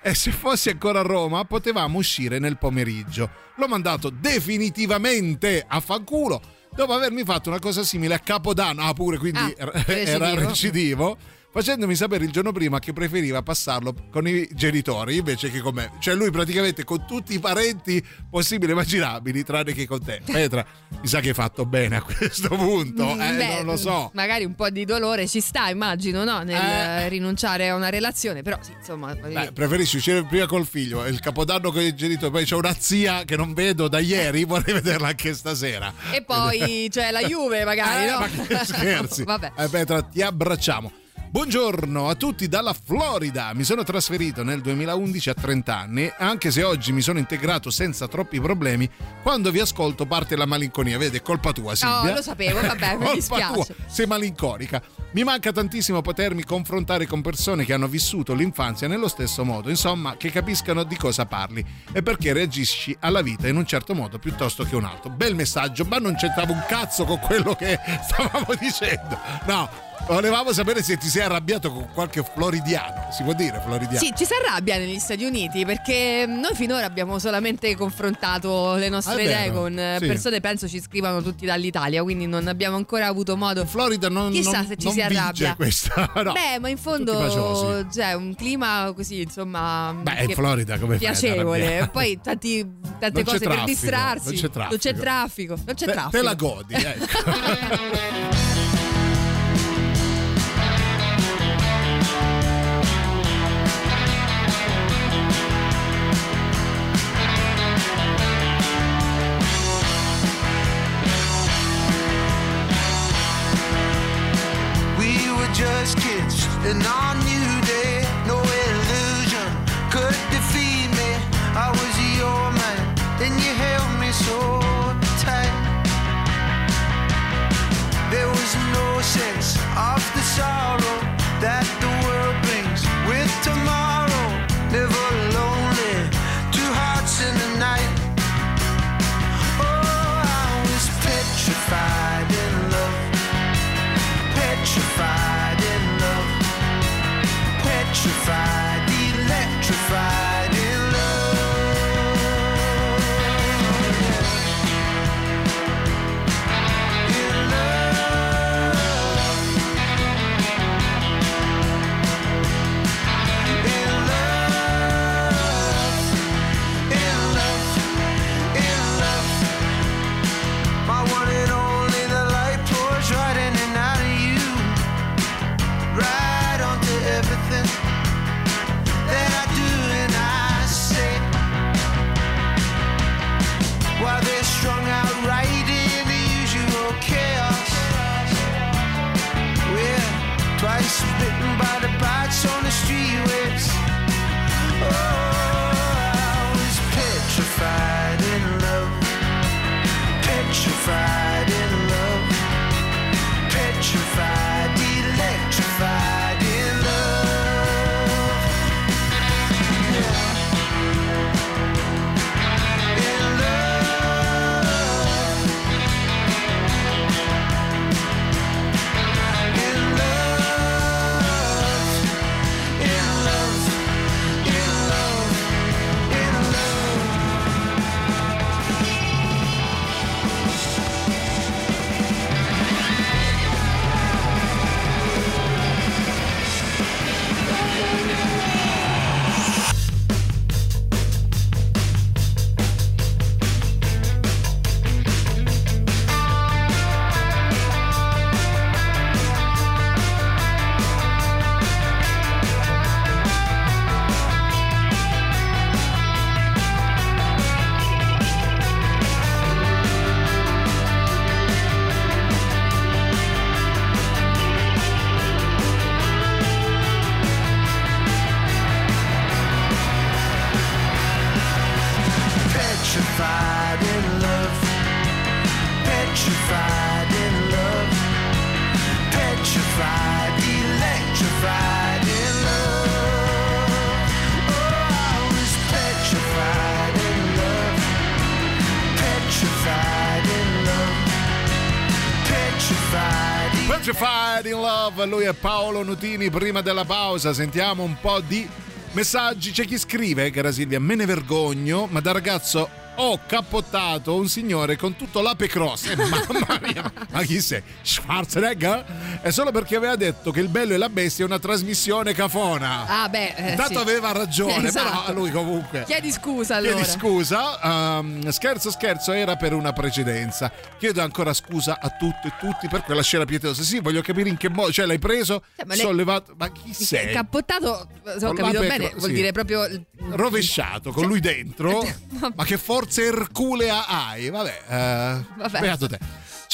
E se fossi ancora a Roma potevamo uscire nel pomeriggio. L'ho mandato definitivamente a fanculo dopo avermi fatto una cosa simile a Capodanno. Ah, pure, quindi ah, era recidivo. recidivo. Facendomi sapere il giorno prima che preferiva passarlo con i genitori invece che con me. Cioè lui praticamente con tutti i parenti possibili e immaginabili, tranne che con te. Petra, mi sa che hai fatto bene a questo punto. Eh, Beh, non lo so. Magari un po' di dolore ci sta, immagino, no? Nel eh. rinunciare a una relazione, però sì, insomma... Beh, preferisci uscire prima col figlio, il Capodanno con i genitori, poi c'è una zia che non vedo da ieri, vorrei vederla anche stasera. E poi c'è cioè, la Juve magari, eh, no? Ma che scherzi. Vabbè. Eh, Petra, ti abbracciamo. Buongiorno a tutti dalla Florida. Mi sono trasferito nel duemilaundici a trent'anni, anche se oggi mi sono integrato senza troppi problemi. Quando vi ascolto parte la malinconia. Vede, colpa tua, Silvia. No, lo sapevo, vabbè, mi dispiace. Colpa tua, sei malinconica. Mi manca tantissimo potermi confrontare con persone che hanno vissuto l'infanzia nello stesso modo, insomma, che capiscano di cosa parli e perché reagisci alla vita in un certo modo piuttosto che un altro. Bel messaggio, ma non c'entrava un cazzo con quello che stavamo dicendo. No, volevamo sapere se ti sei arrabbiato con qualche floridiano. Si può dire floridiano? Sì, ci si arrabbia negli Stati Uniti perché noi finora abbiamo solamente confrontato le nostre ah, idee con sì. persone, penso ci scrivano tutti dall'Italia, quindi non abbiamo ancora avuto modo. Florida non Chissà non, se ci non si arrabbia. Questa, no. Beh, ma in fondo c'è un clima così, insomma. Beh, in Florida come piacevole. Poi tanti, tante non cose per traffico, distrarsi. Non c'è traffico. Non c'è traffico. Non c'è te, traffico. Te la godi, ecco. Just kids in our new day. No illusion could defeat me. I was your man and you held me so tight. There was no sense of the sorrow that the world brings with tomorrow. Never lonely, two hearts in the night. Oh, I was petrified in love. Petrified. Electrified, electrified in love. In love. In love. In love. In love. My one and only, the light pours right in and out of you, right onto everything that I do and I say. While they're strung out right in the usual chaos, we're twice bitten by the bites on the streetways. Oh, I was petrified in love. Petrified in love. Petrified, electrified. Petrified in Love, lui è Paolo Nutini. Prima della pausa sentiamo un po' di messaggi. C'è chi scrive: cara Silvia, me ne vergogno, ma da ragazzo ho cappottato un signore con tutto l'ape cross. Eh, mamma mia, ma chi sei? Schwarzenegger? È solo perché aveva detto che Il Bello e la Bestia è una trasmissione cafona. Ah, beh, eh, tanto sì. aveva ragione, esatto. Però lui comunque chiedi scusa allora. Chiedi scusa. Um, scherzo, scherzo, era per una precedenza. Chiedo ancora scusa a tutti e tutti per quella scena pietosa. Sì, voglio capire in che modo, cioè l'hai preso, sì, ma sollevato, lei... ma chi sei? Cappottato, se ho capito bene, cro- vuol sì. dire proprio rovesciato con cioè... lui dentro. Ma che forza erculea hai? Vabbè, eh, vabbè, beato te.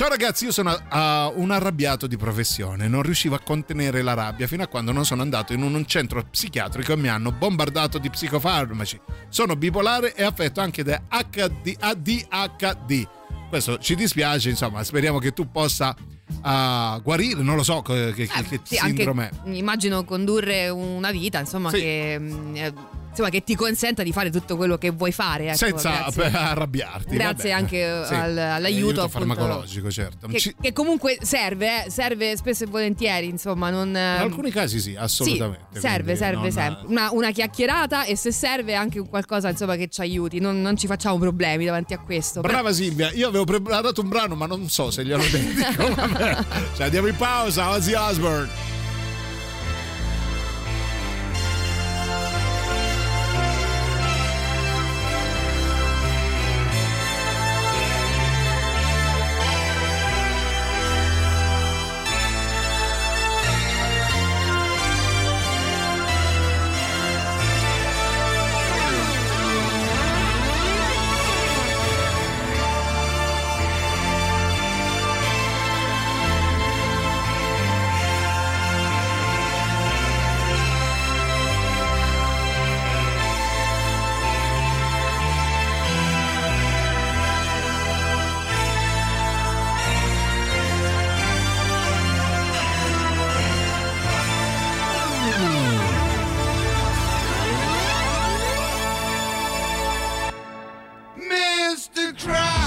Ciao ragazzi, io sono uh, un arrabbiato di professione, non riuscivo a contenere la rabbia fino a quando non sono andato in un centro psichiatrico e mi hanno bombardato di psicofarmaci. Sono bipolare e affetto anche da A D H D. Questo ci dispiace, insomma, speriamo che tu possa a guarire, non lo so che, che, eh, che sì, sindrome anche, immagino condurre una vita insomma, sì, che insomma che ti consenta di fare tutto quello che vuoi fare, ecco, senza grazie. arrabbiarti grazie anche sì, al, all'aiuto farmacologico, certo, che, Ci... che comunque serve eh, serve spesso e volentieri, insomma, non, in alcuni casi sì, assolutamente sì, serve serve non... sempre una, una chiacchierata, e se serve anche qualcosa insomma che ci aiuti, non, non ci facciamo problemi davanti a questo. Brava però... Silvia, io avevo preparato un brano ma non so se glielo dedico. Ci andiamo in pausa, Ozzy Osbourne. No!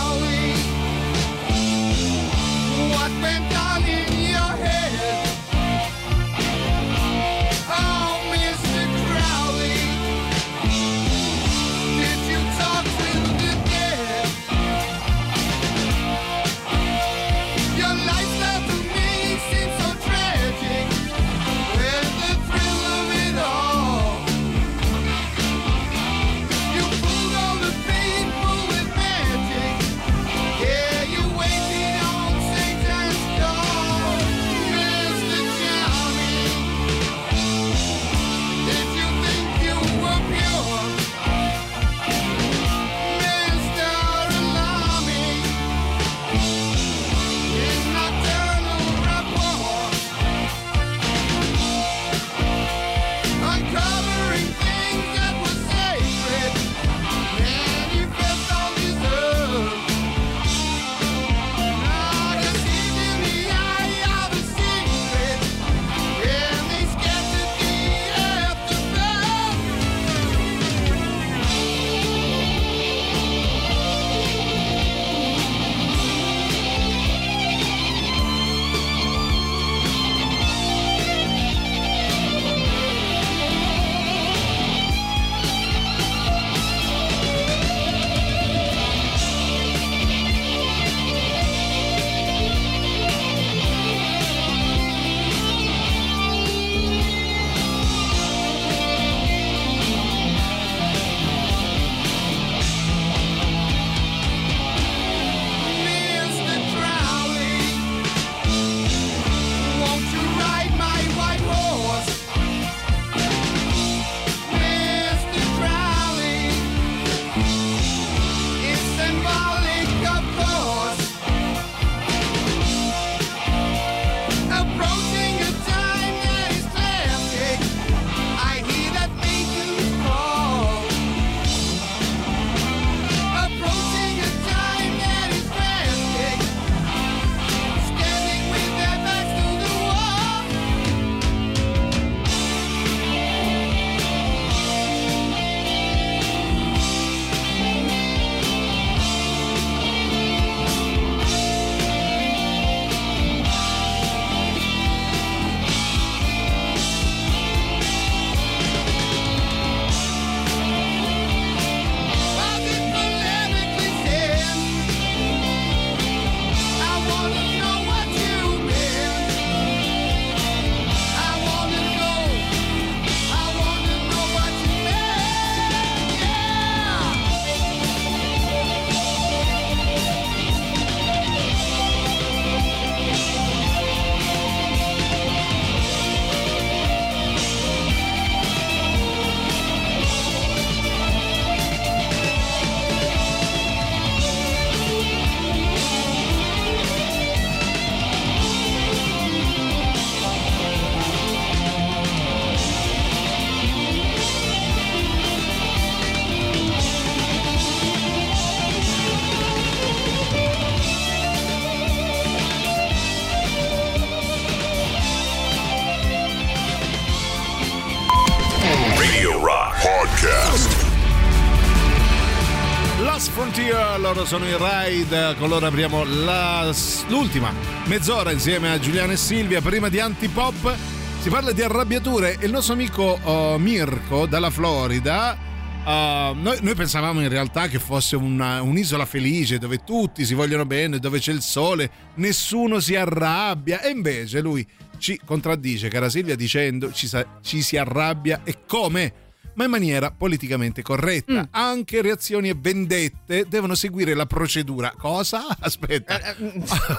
Frontier, loro sono in Ride, con loro apriamo la, l'ultima mezz'ora insieme a Giuliano e Silvia. Prima di Antipop si parla di arrabbiature e il nostro amico uh, Mirko dalla Florida, uh, noi, noi pensavamo in realtà che fosse una, un'isola felice dove tutti si vogliono bene, dove c'è il sole, nessuno si arrabbia, e invece lui ci contraddice, cara Silvia, dicendo ci, sa, ci si arrabbia e come? Ma in maniera politicamente corretta. Mm. Anche reazioni e vendette devono seguire la procedura. Cosa? Aspetta.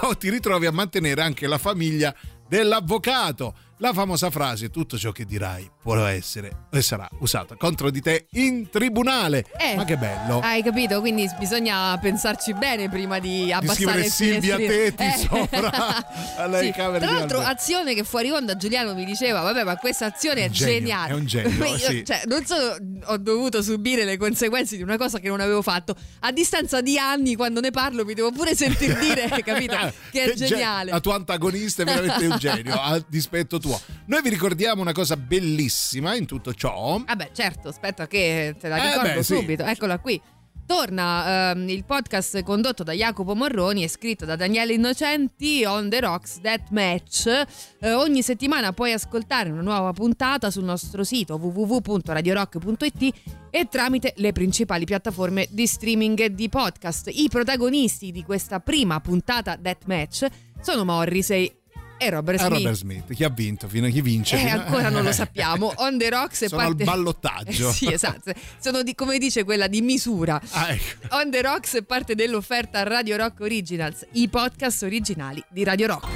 O ti ritrovi a mantenere anche la famiglia dell'avvocato. La famosa frase, tutto ciò che dirai può essere e sarà usato contro di te in tribunale. Eh, ma che bello. Hai capito? Quindi bisogna pensarci bene prima di abbassare di il Silvia Teti eh. sopra alla sì. camera. Tra l'altro azione che fuori onda Giuliano mi diceva, vabbè, ma questa azione è genio, geniale. È un genio. Io, sì. cioè, non solo ho dovuto subire le conseguenze di una cosa che non avevo fatto, a distanza di anni quando ne parlo mi devo pure sentir dire, capito? Che è che geniale. Gen- la tua antagonista è veramente un genio, a dispetto tuo. Noi vi ricordiamo una cosa bellissima in tutto ciò. Ah beh, certo, aspetta che te la ricordo eh beh, subito. Sì. Eccola qui. Torna ehm, il podcast condotto da Jacopo Morroni e scritto da Daniele Innocenti, On the Rocks Death Match. Eh, ogni settimana puoi ascoltare una nuova puntata sul nostro sito w w w punto radio rock punto i t e tramite le principali piattaforme di streaming e di podcast. I protagonisti di questa prima puntata Death Match sono Morris e E Robert Smith. Robert Smith, chi ha vinto, fino a chi vince? Eh, ancora non lo sappiamo. On the Rocks sono parte... al ballottaggio. Eh, sì, esatto. Sono di, come dice quella di misura. Ah, ecco. On the Rocks è parte dell'offerta Radio Rock Originals, i podcast originali di Radio Rock.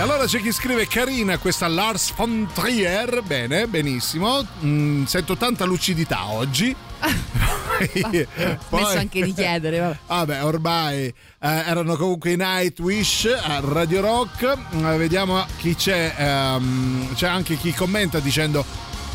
E allora c'è chi scrive: carina questa Lars von Trier, bene, benissimo, mm, sento tanta lucidità oggi. Poi, poi, messo anche di chiedere, vabbè, vabbè ormai eh, erano comunque i Nightwish a Radio Rock. Eh, vediamo chi c'è. Ehm, c'è anche chi commenta dicendo: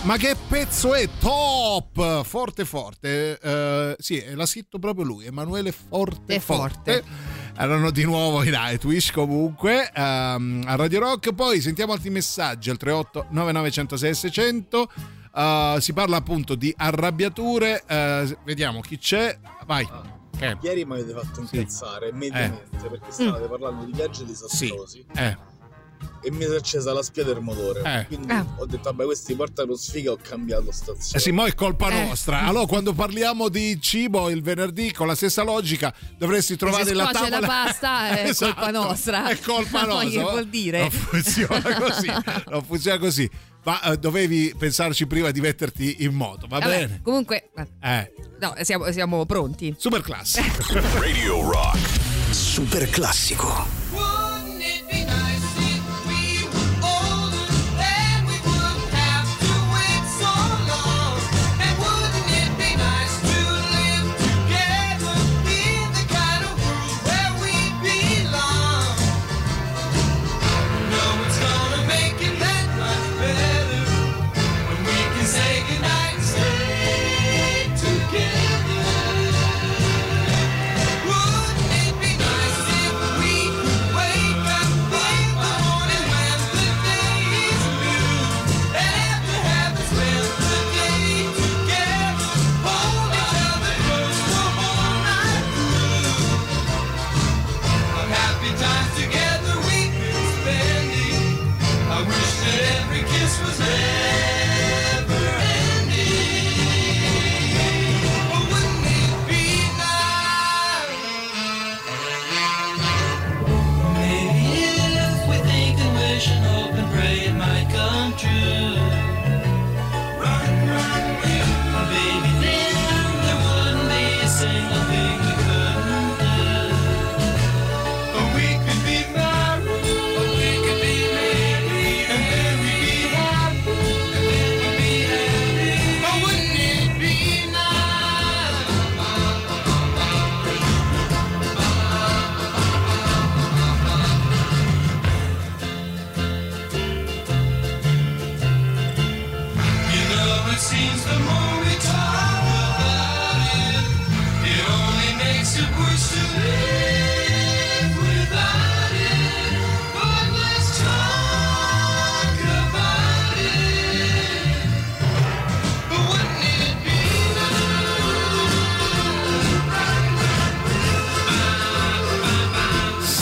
ma che pezzo è, top, forte forte, eh, sì, l'ha scritto proprio lui, Emanuele Forte Forte. Erano di nuovo i Nightwish comunque ehm, a Radio Rock. Poi sentiamo altri messaggi al tre otto nove nove uno zero sei sei zero zero. Uh, si parla appunto di arrabbiature, uh, vediamo chi c'è, vai. Ah, eh. Ieri mi avete fatto incazzare, sì, mediamente, eh. perché stavate mm. parlando di viaggi disastrosi, sì. eh. e mi si è accesa la spia del motore, eh. quindi eh. ho detto vabbè, questi portano sfiga, ho cambiato stazione. Eh sì, ma è colpa eh. nostra. Allora, quando parliamo di cibo il venerdì con la stessa logica dovresti trovare la tavola, la pasta è esatto. colpa nostra, è colpa ma nostra, che vuol dire? Non funziona così, non funziona così. Ma eh, dovevi pensarci prima di metterti in moto, va Vabbè, bene? Comunque, eh. no, siamo, siamo pronti. Super classico. Radio Rock. Super classico.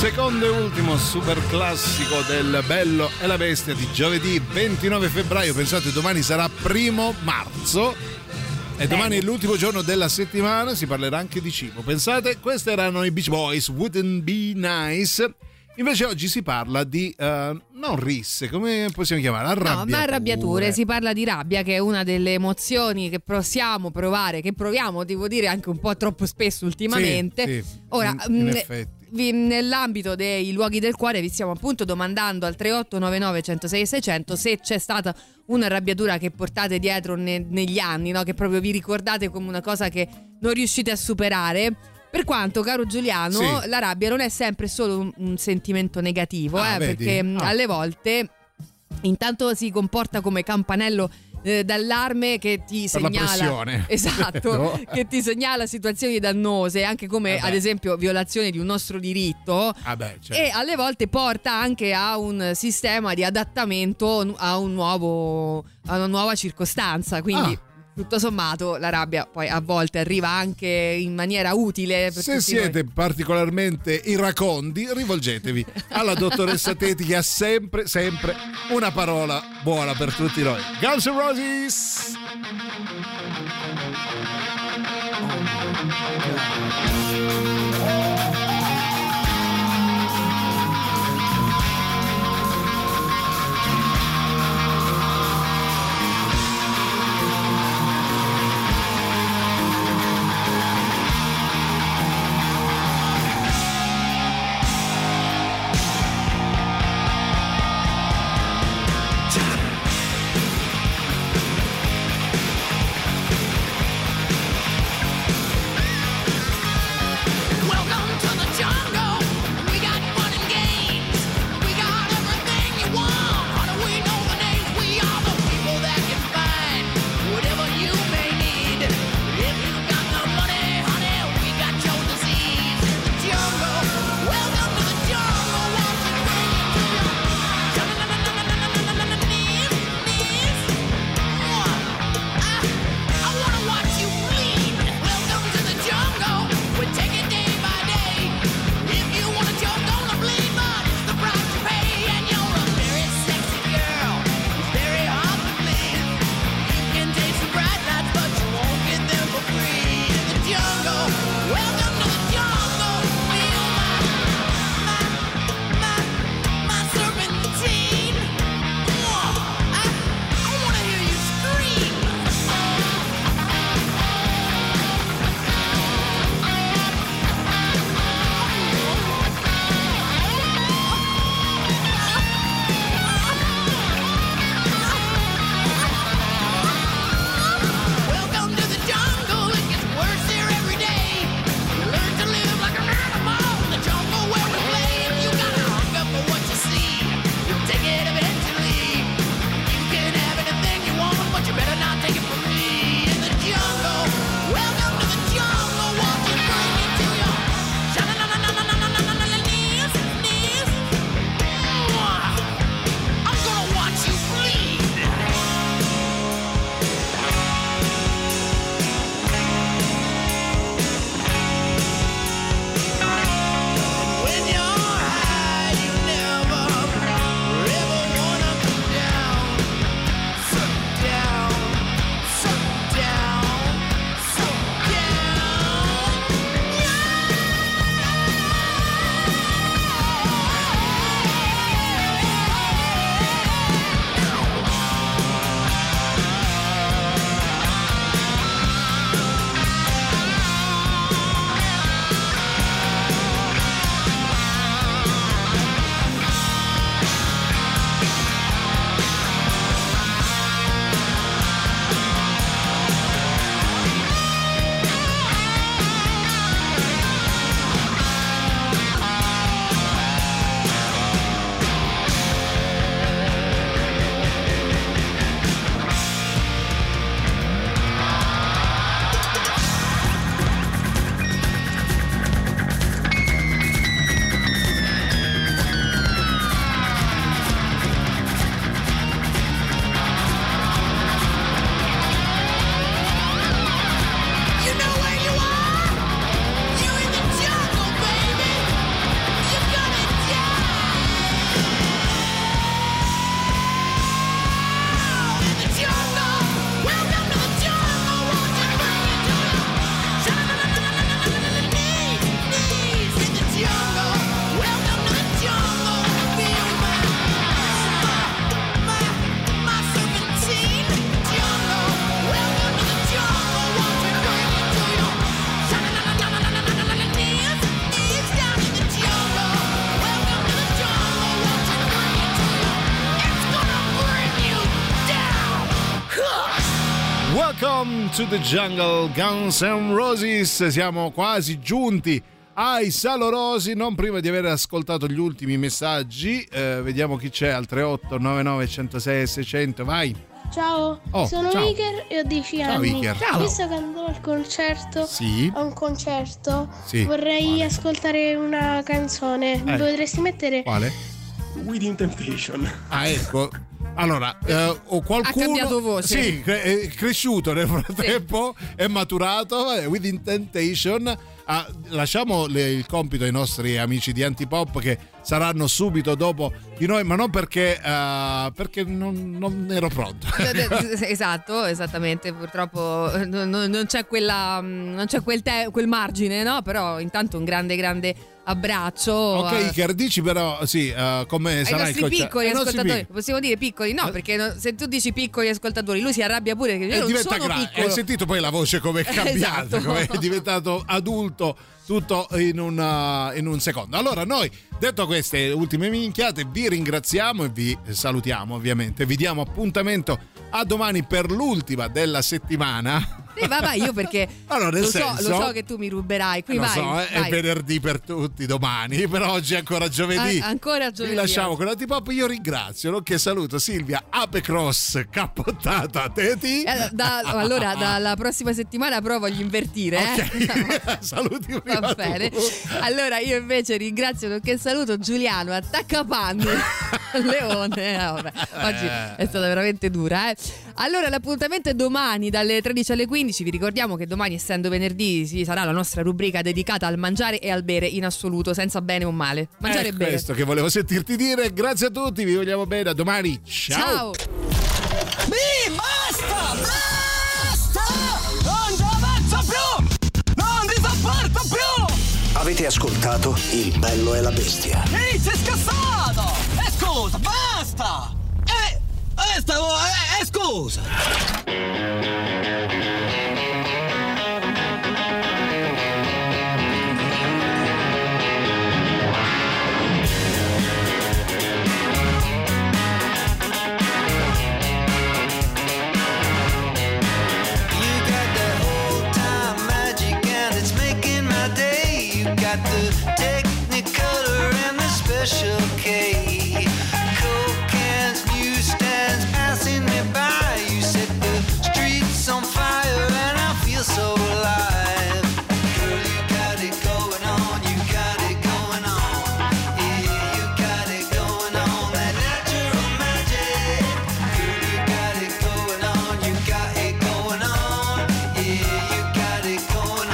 Secondo e ultimo super classico del Bello e la Bestia di giovedì ventinove febbraio. Pensate, domani sarà primo marzo e domani è l'ultimo giorno della settimana, si parlerà anche di cibo. Pensate, questi erano i Beach Boys, Wouldn't Be Nice. Invece oggi si parla di uh, non risse, come possiamo chiamare? Arrabbiature. No, ma arrabbiature, si parla di rabbia, che è una delle emozioni che possiamo provare, che proviamo, devo dire, anche un po' troppo spesso ultimamente. Sì, sì. Ora, in, in mh, effetti. Nell'ambito dei luoghi del cuore vi stiamo appunto domandando al tre otto nove nove uno zero sei sei zero zero se c'è stata un'arrabbiatura che portate dietro ne- negli anni, no? Che proprio vi ricordate come una cosa che non riuscite a superare. Per quanto, caro Giuliano, sì, la rabbia non è sempre solo un, un sentimento negativo, ah, eh, perché ah. alle volte intanto si comporta come campanello d'allarme che ti per segnala, esatto, no? che ti segnala situazioni dannose, anche come eh ad esempio violazione di un nostro diritto, ah beh, certo. e alle volte porta anche a un sistema di adattamento a un nuovo, a una nuova circostanza, quindi ah. tutto sommato la rabbia poi a volte arriva anche in maniera utile. Se siete noi particolarmente iracondi, rivolgetevi alla dottoressa Teti, che ha sempre sempre una parola buona per tutti noi. Guns N' Roses. Welcome to the Jungle, Guns N' Roses. Siamo quasi giunti ai Salorosi, non prima di aver ascoltato gli ultimi messaggi. Eh, vediamo chi c'è al tre otto nove nove uno zero sei sei zero zero, vai. Ciao, oh, sono ciao. Vicker e ho dieci ciao, anni. Vicker. Visto che andrò al concerto, sì. a un concerto, sì. vorrei Quale? ascoltare una canzone. Mi eh. potresti mettere? Quale? Within Temptation. Ah, ecco. Allora, eh, o qualcuno ha cambiato voce. Sì, è cresciuto nel frattempo, sì. è maturato, eh, Within Temptation. Ah, lasciamo le, il compito ai nostri amici di Antipop che saranno subito dopo di noi, ma non perché uh, perché non, non ero pronto. Esatto, esattamente, purtroppo non, non c'è quella non c'è quel, te, quel margine, no? Però intanto un grande grande abbraccio. Ok, che dici però sì, uh, come sarà il concerto? Piccoli eh, ascoltatori, pic- possiamo dire piccoli? No, perché no, se tu dici piccoli ascoltatori, lui si arrabbia pure che io non sono gra- piccolo. Hai sentito poi la voce come è cambiata, esatto. come è diventato adulto tutto in, una, in un secondo. Allora noi, detto queste ultime minchiate, vi ringraziamo e vi salutiamo ovviamente. Vi diamo appuntamento a domani per l'ultima della settimana. Sì, va, vai, io perché allora, nel lo, senso, so, lo so che tu mi ruberai. Qui lo vai, so, vai. È venerdì per tutti domani, per oggi è ancora giovedì. An- ancora giovedì. Vi lasciamo con Antipop. Io ringrazio, che saluto Silvia Apecross, cappottata Teti. Eh, da, allora, dalla prossima settimana provo agli invertire. Okay. Eh. Saluti prima. Va bene. Tu. Allora, io invece ringrazio, che saluto Giuliano Attaccapanni Leone. Ah, vabbè. Oggi eh. è stata veramente dura. Eh. Allora, l'appuntamento è domani dalle tredici alle quindici. Vi ricordiamo che domani, essendo venerdì, ci sarà la nostra rubrica dedicata al mangiare e al bere in assoluto, senza bene o male. Mangiare e bere. È questo che volevo sentirti dire. Grazie a tutti, vi vogliamo bene. A domani. Ciao. Ciao. Mi basta! Basta! Non ce la faccio più! Non vi sopporto più! Avete ascoltato Il Bello e la Bestia. Ehi, sei scassato! E scusa, basta! E... e stavo... e, e scusa! The Technicolor and the Special K, Coke cans, newsstands passing me by. You set the streets on fire and I feel so alive. Girl, you got it going on, you got it going on. Yeah, you got it going on, that natural magic. Girl, you got it going on, you got it going on.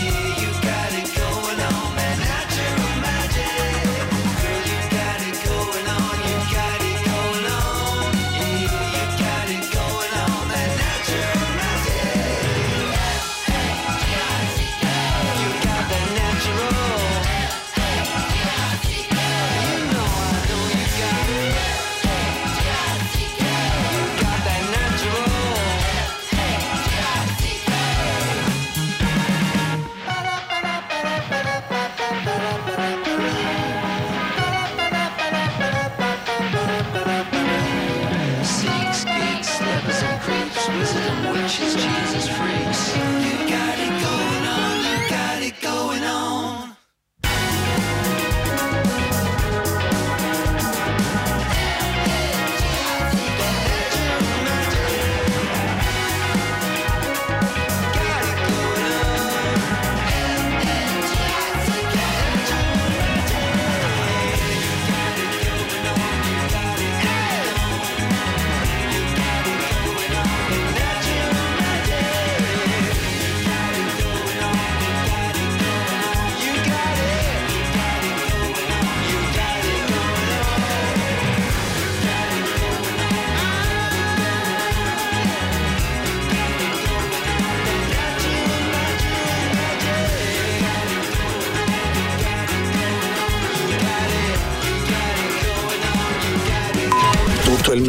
Yeah, you got it going on, that natural magic. Jesus freaks. Natural. tutto il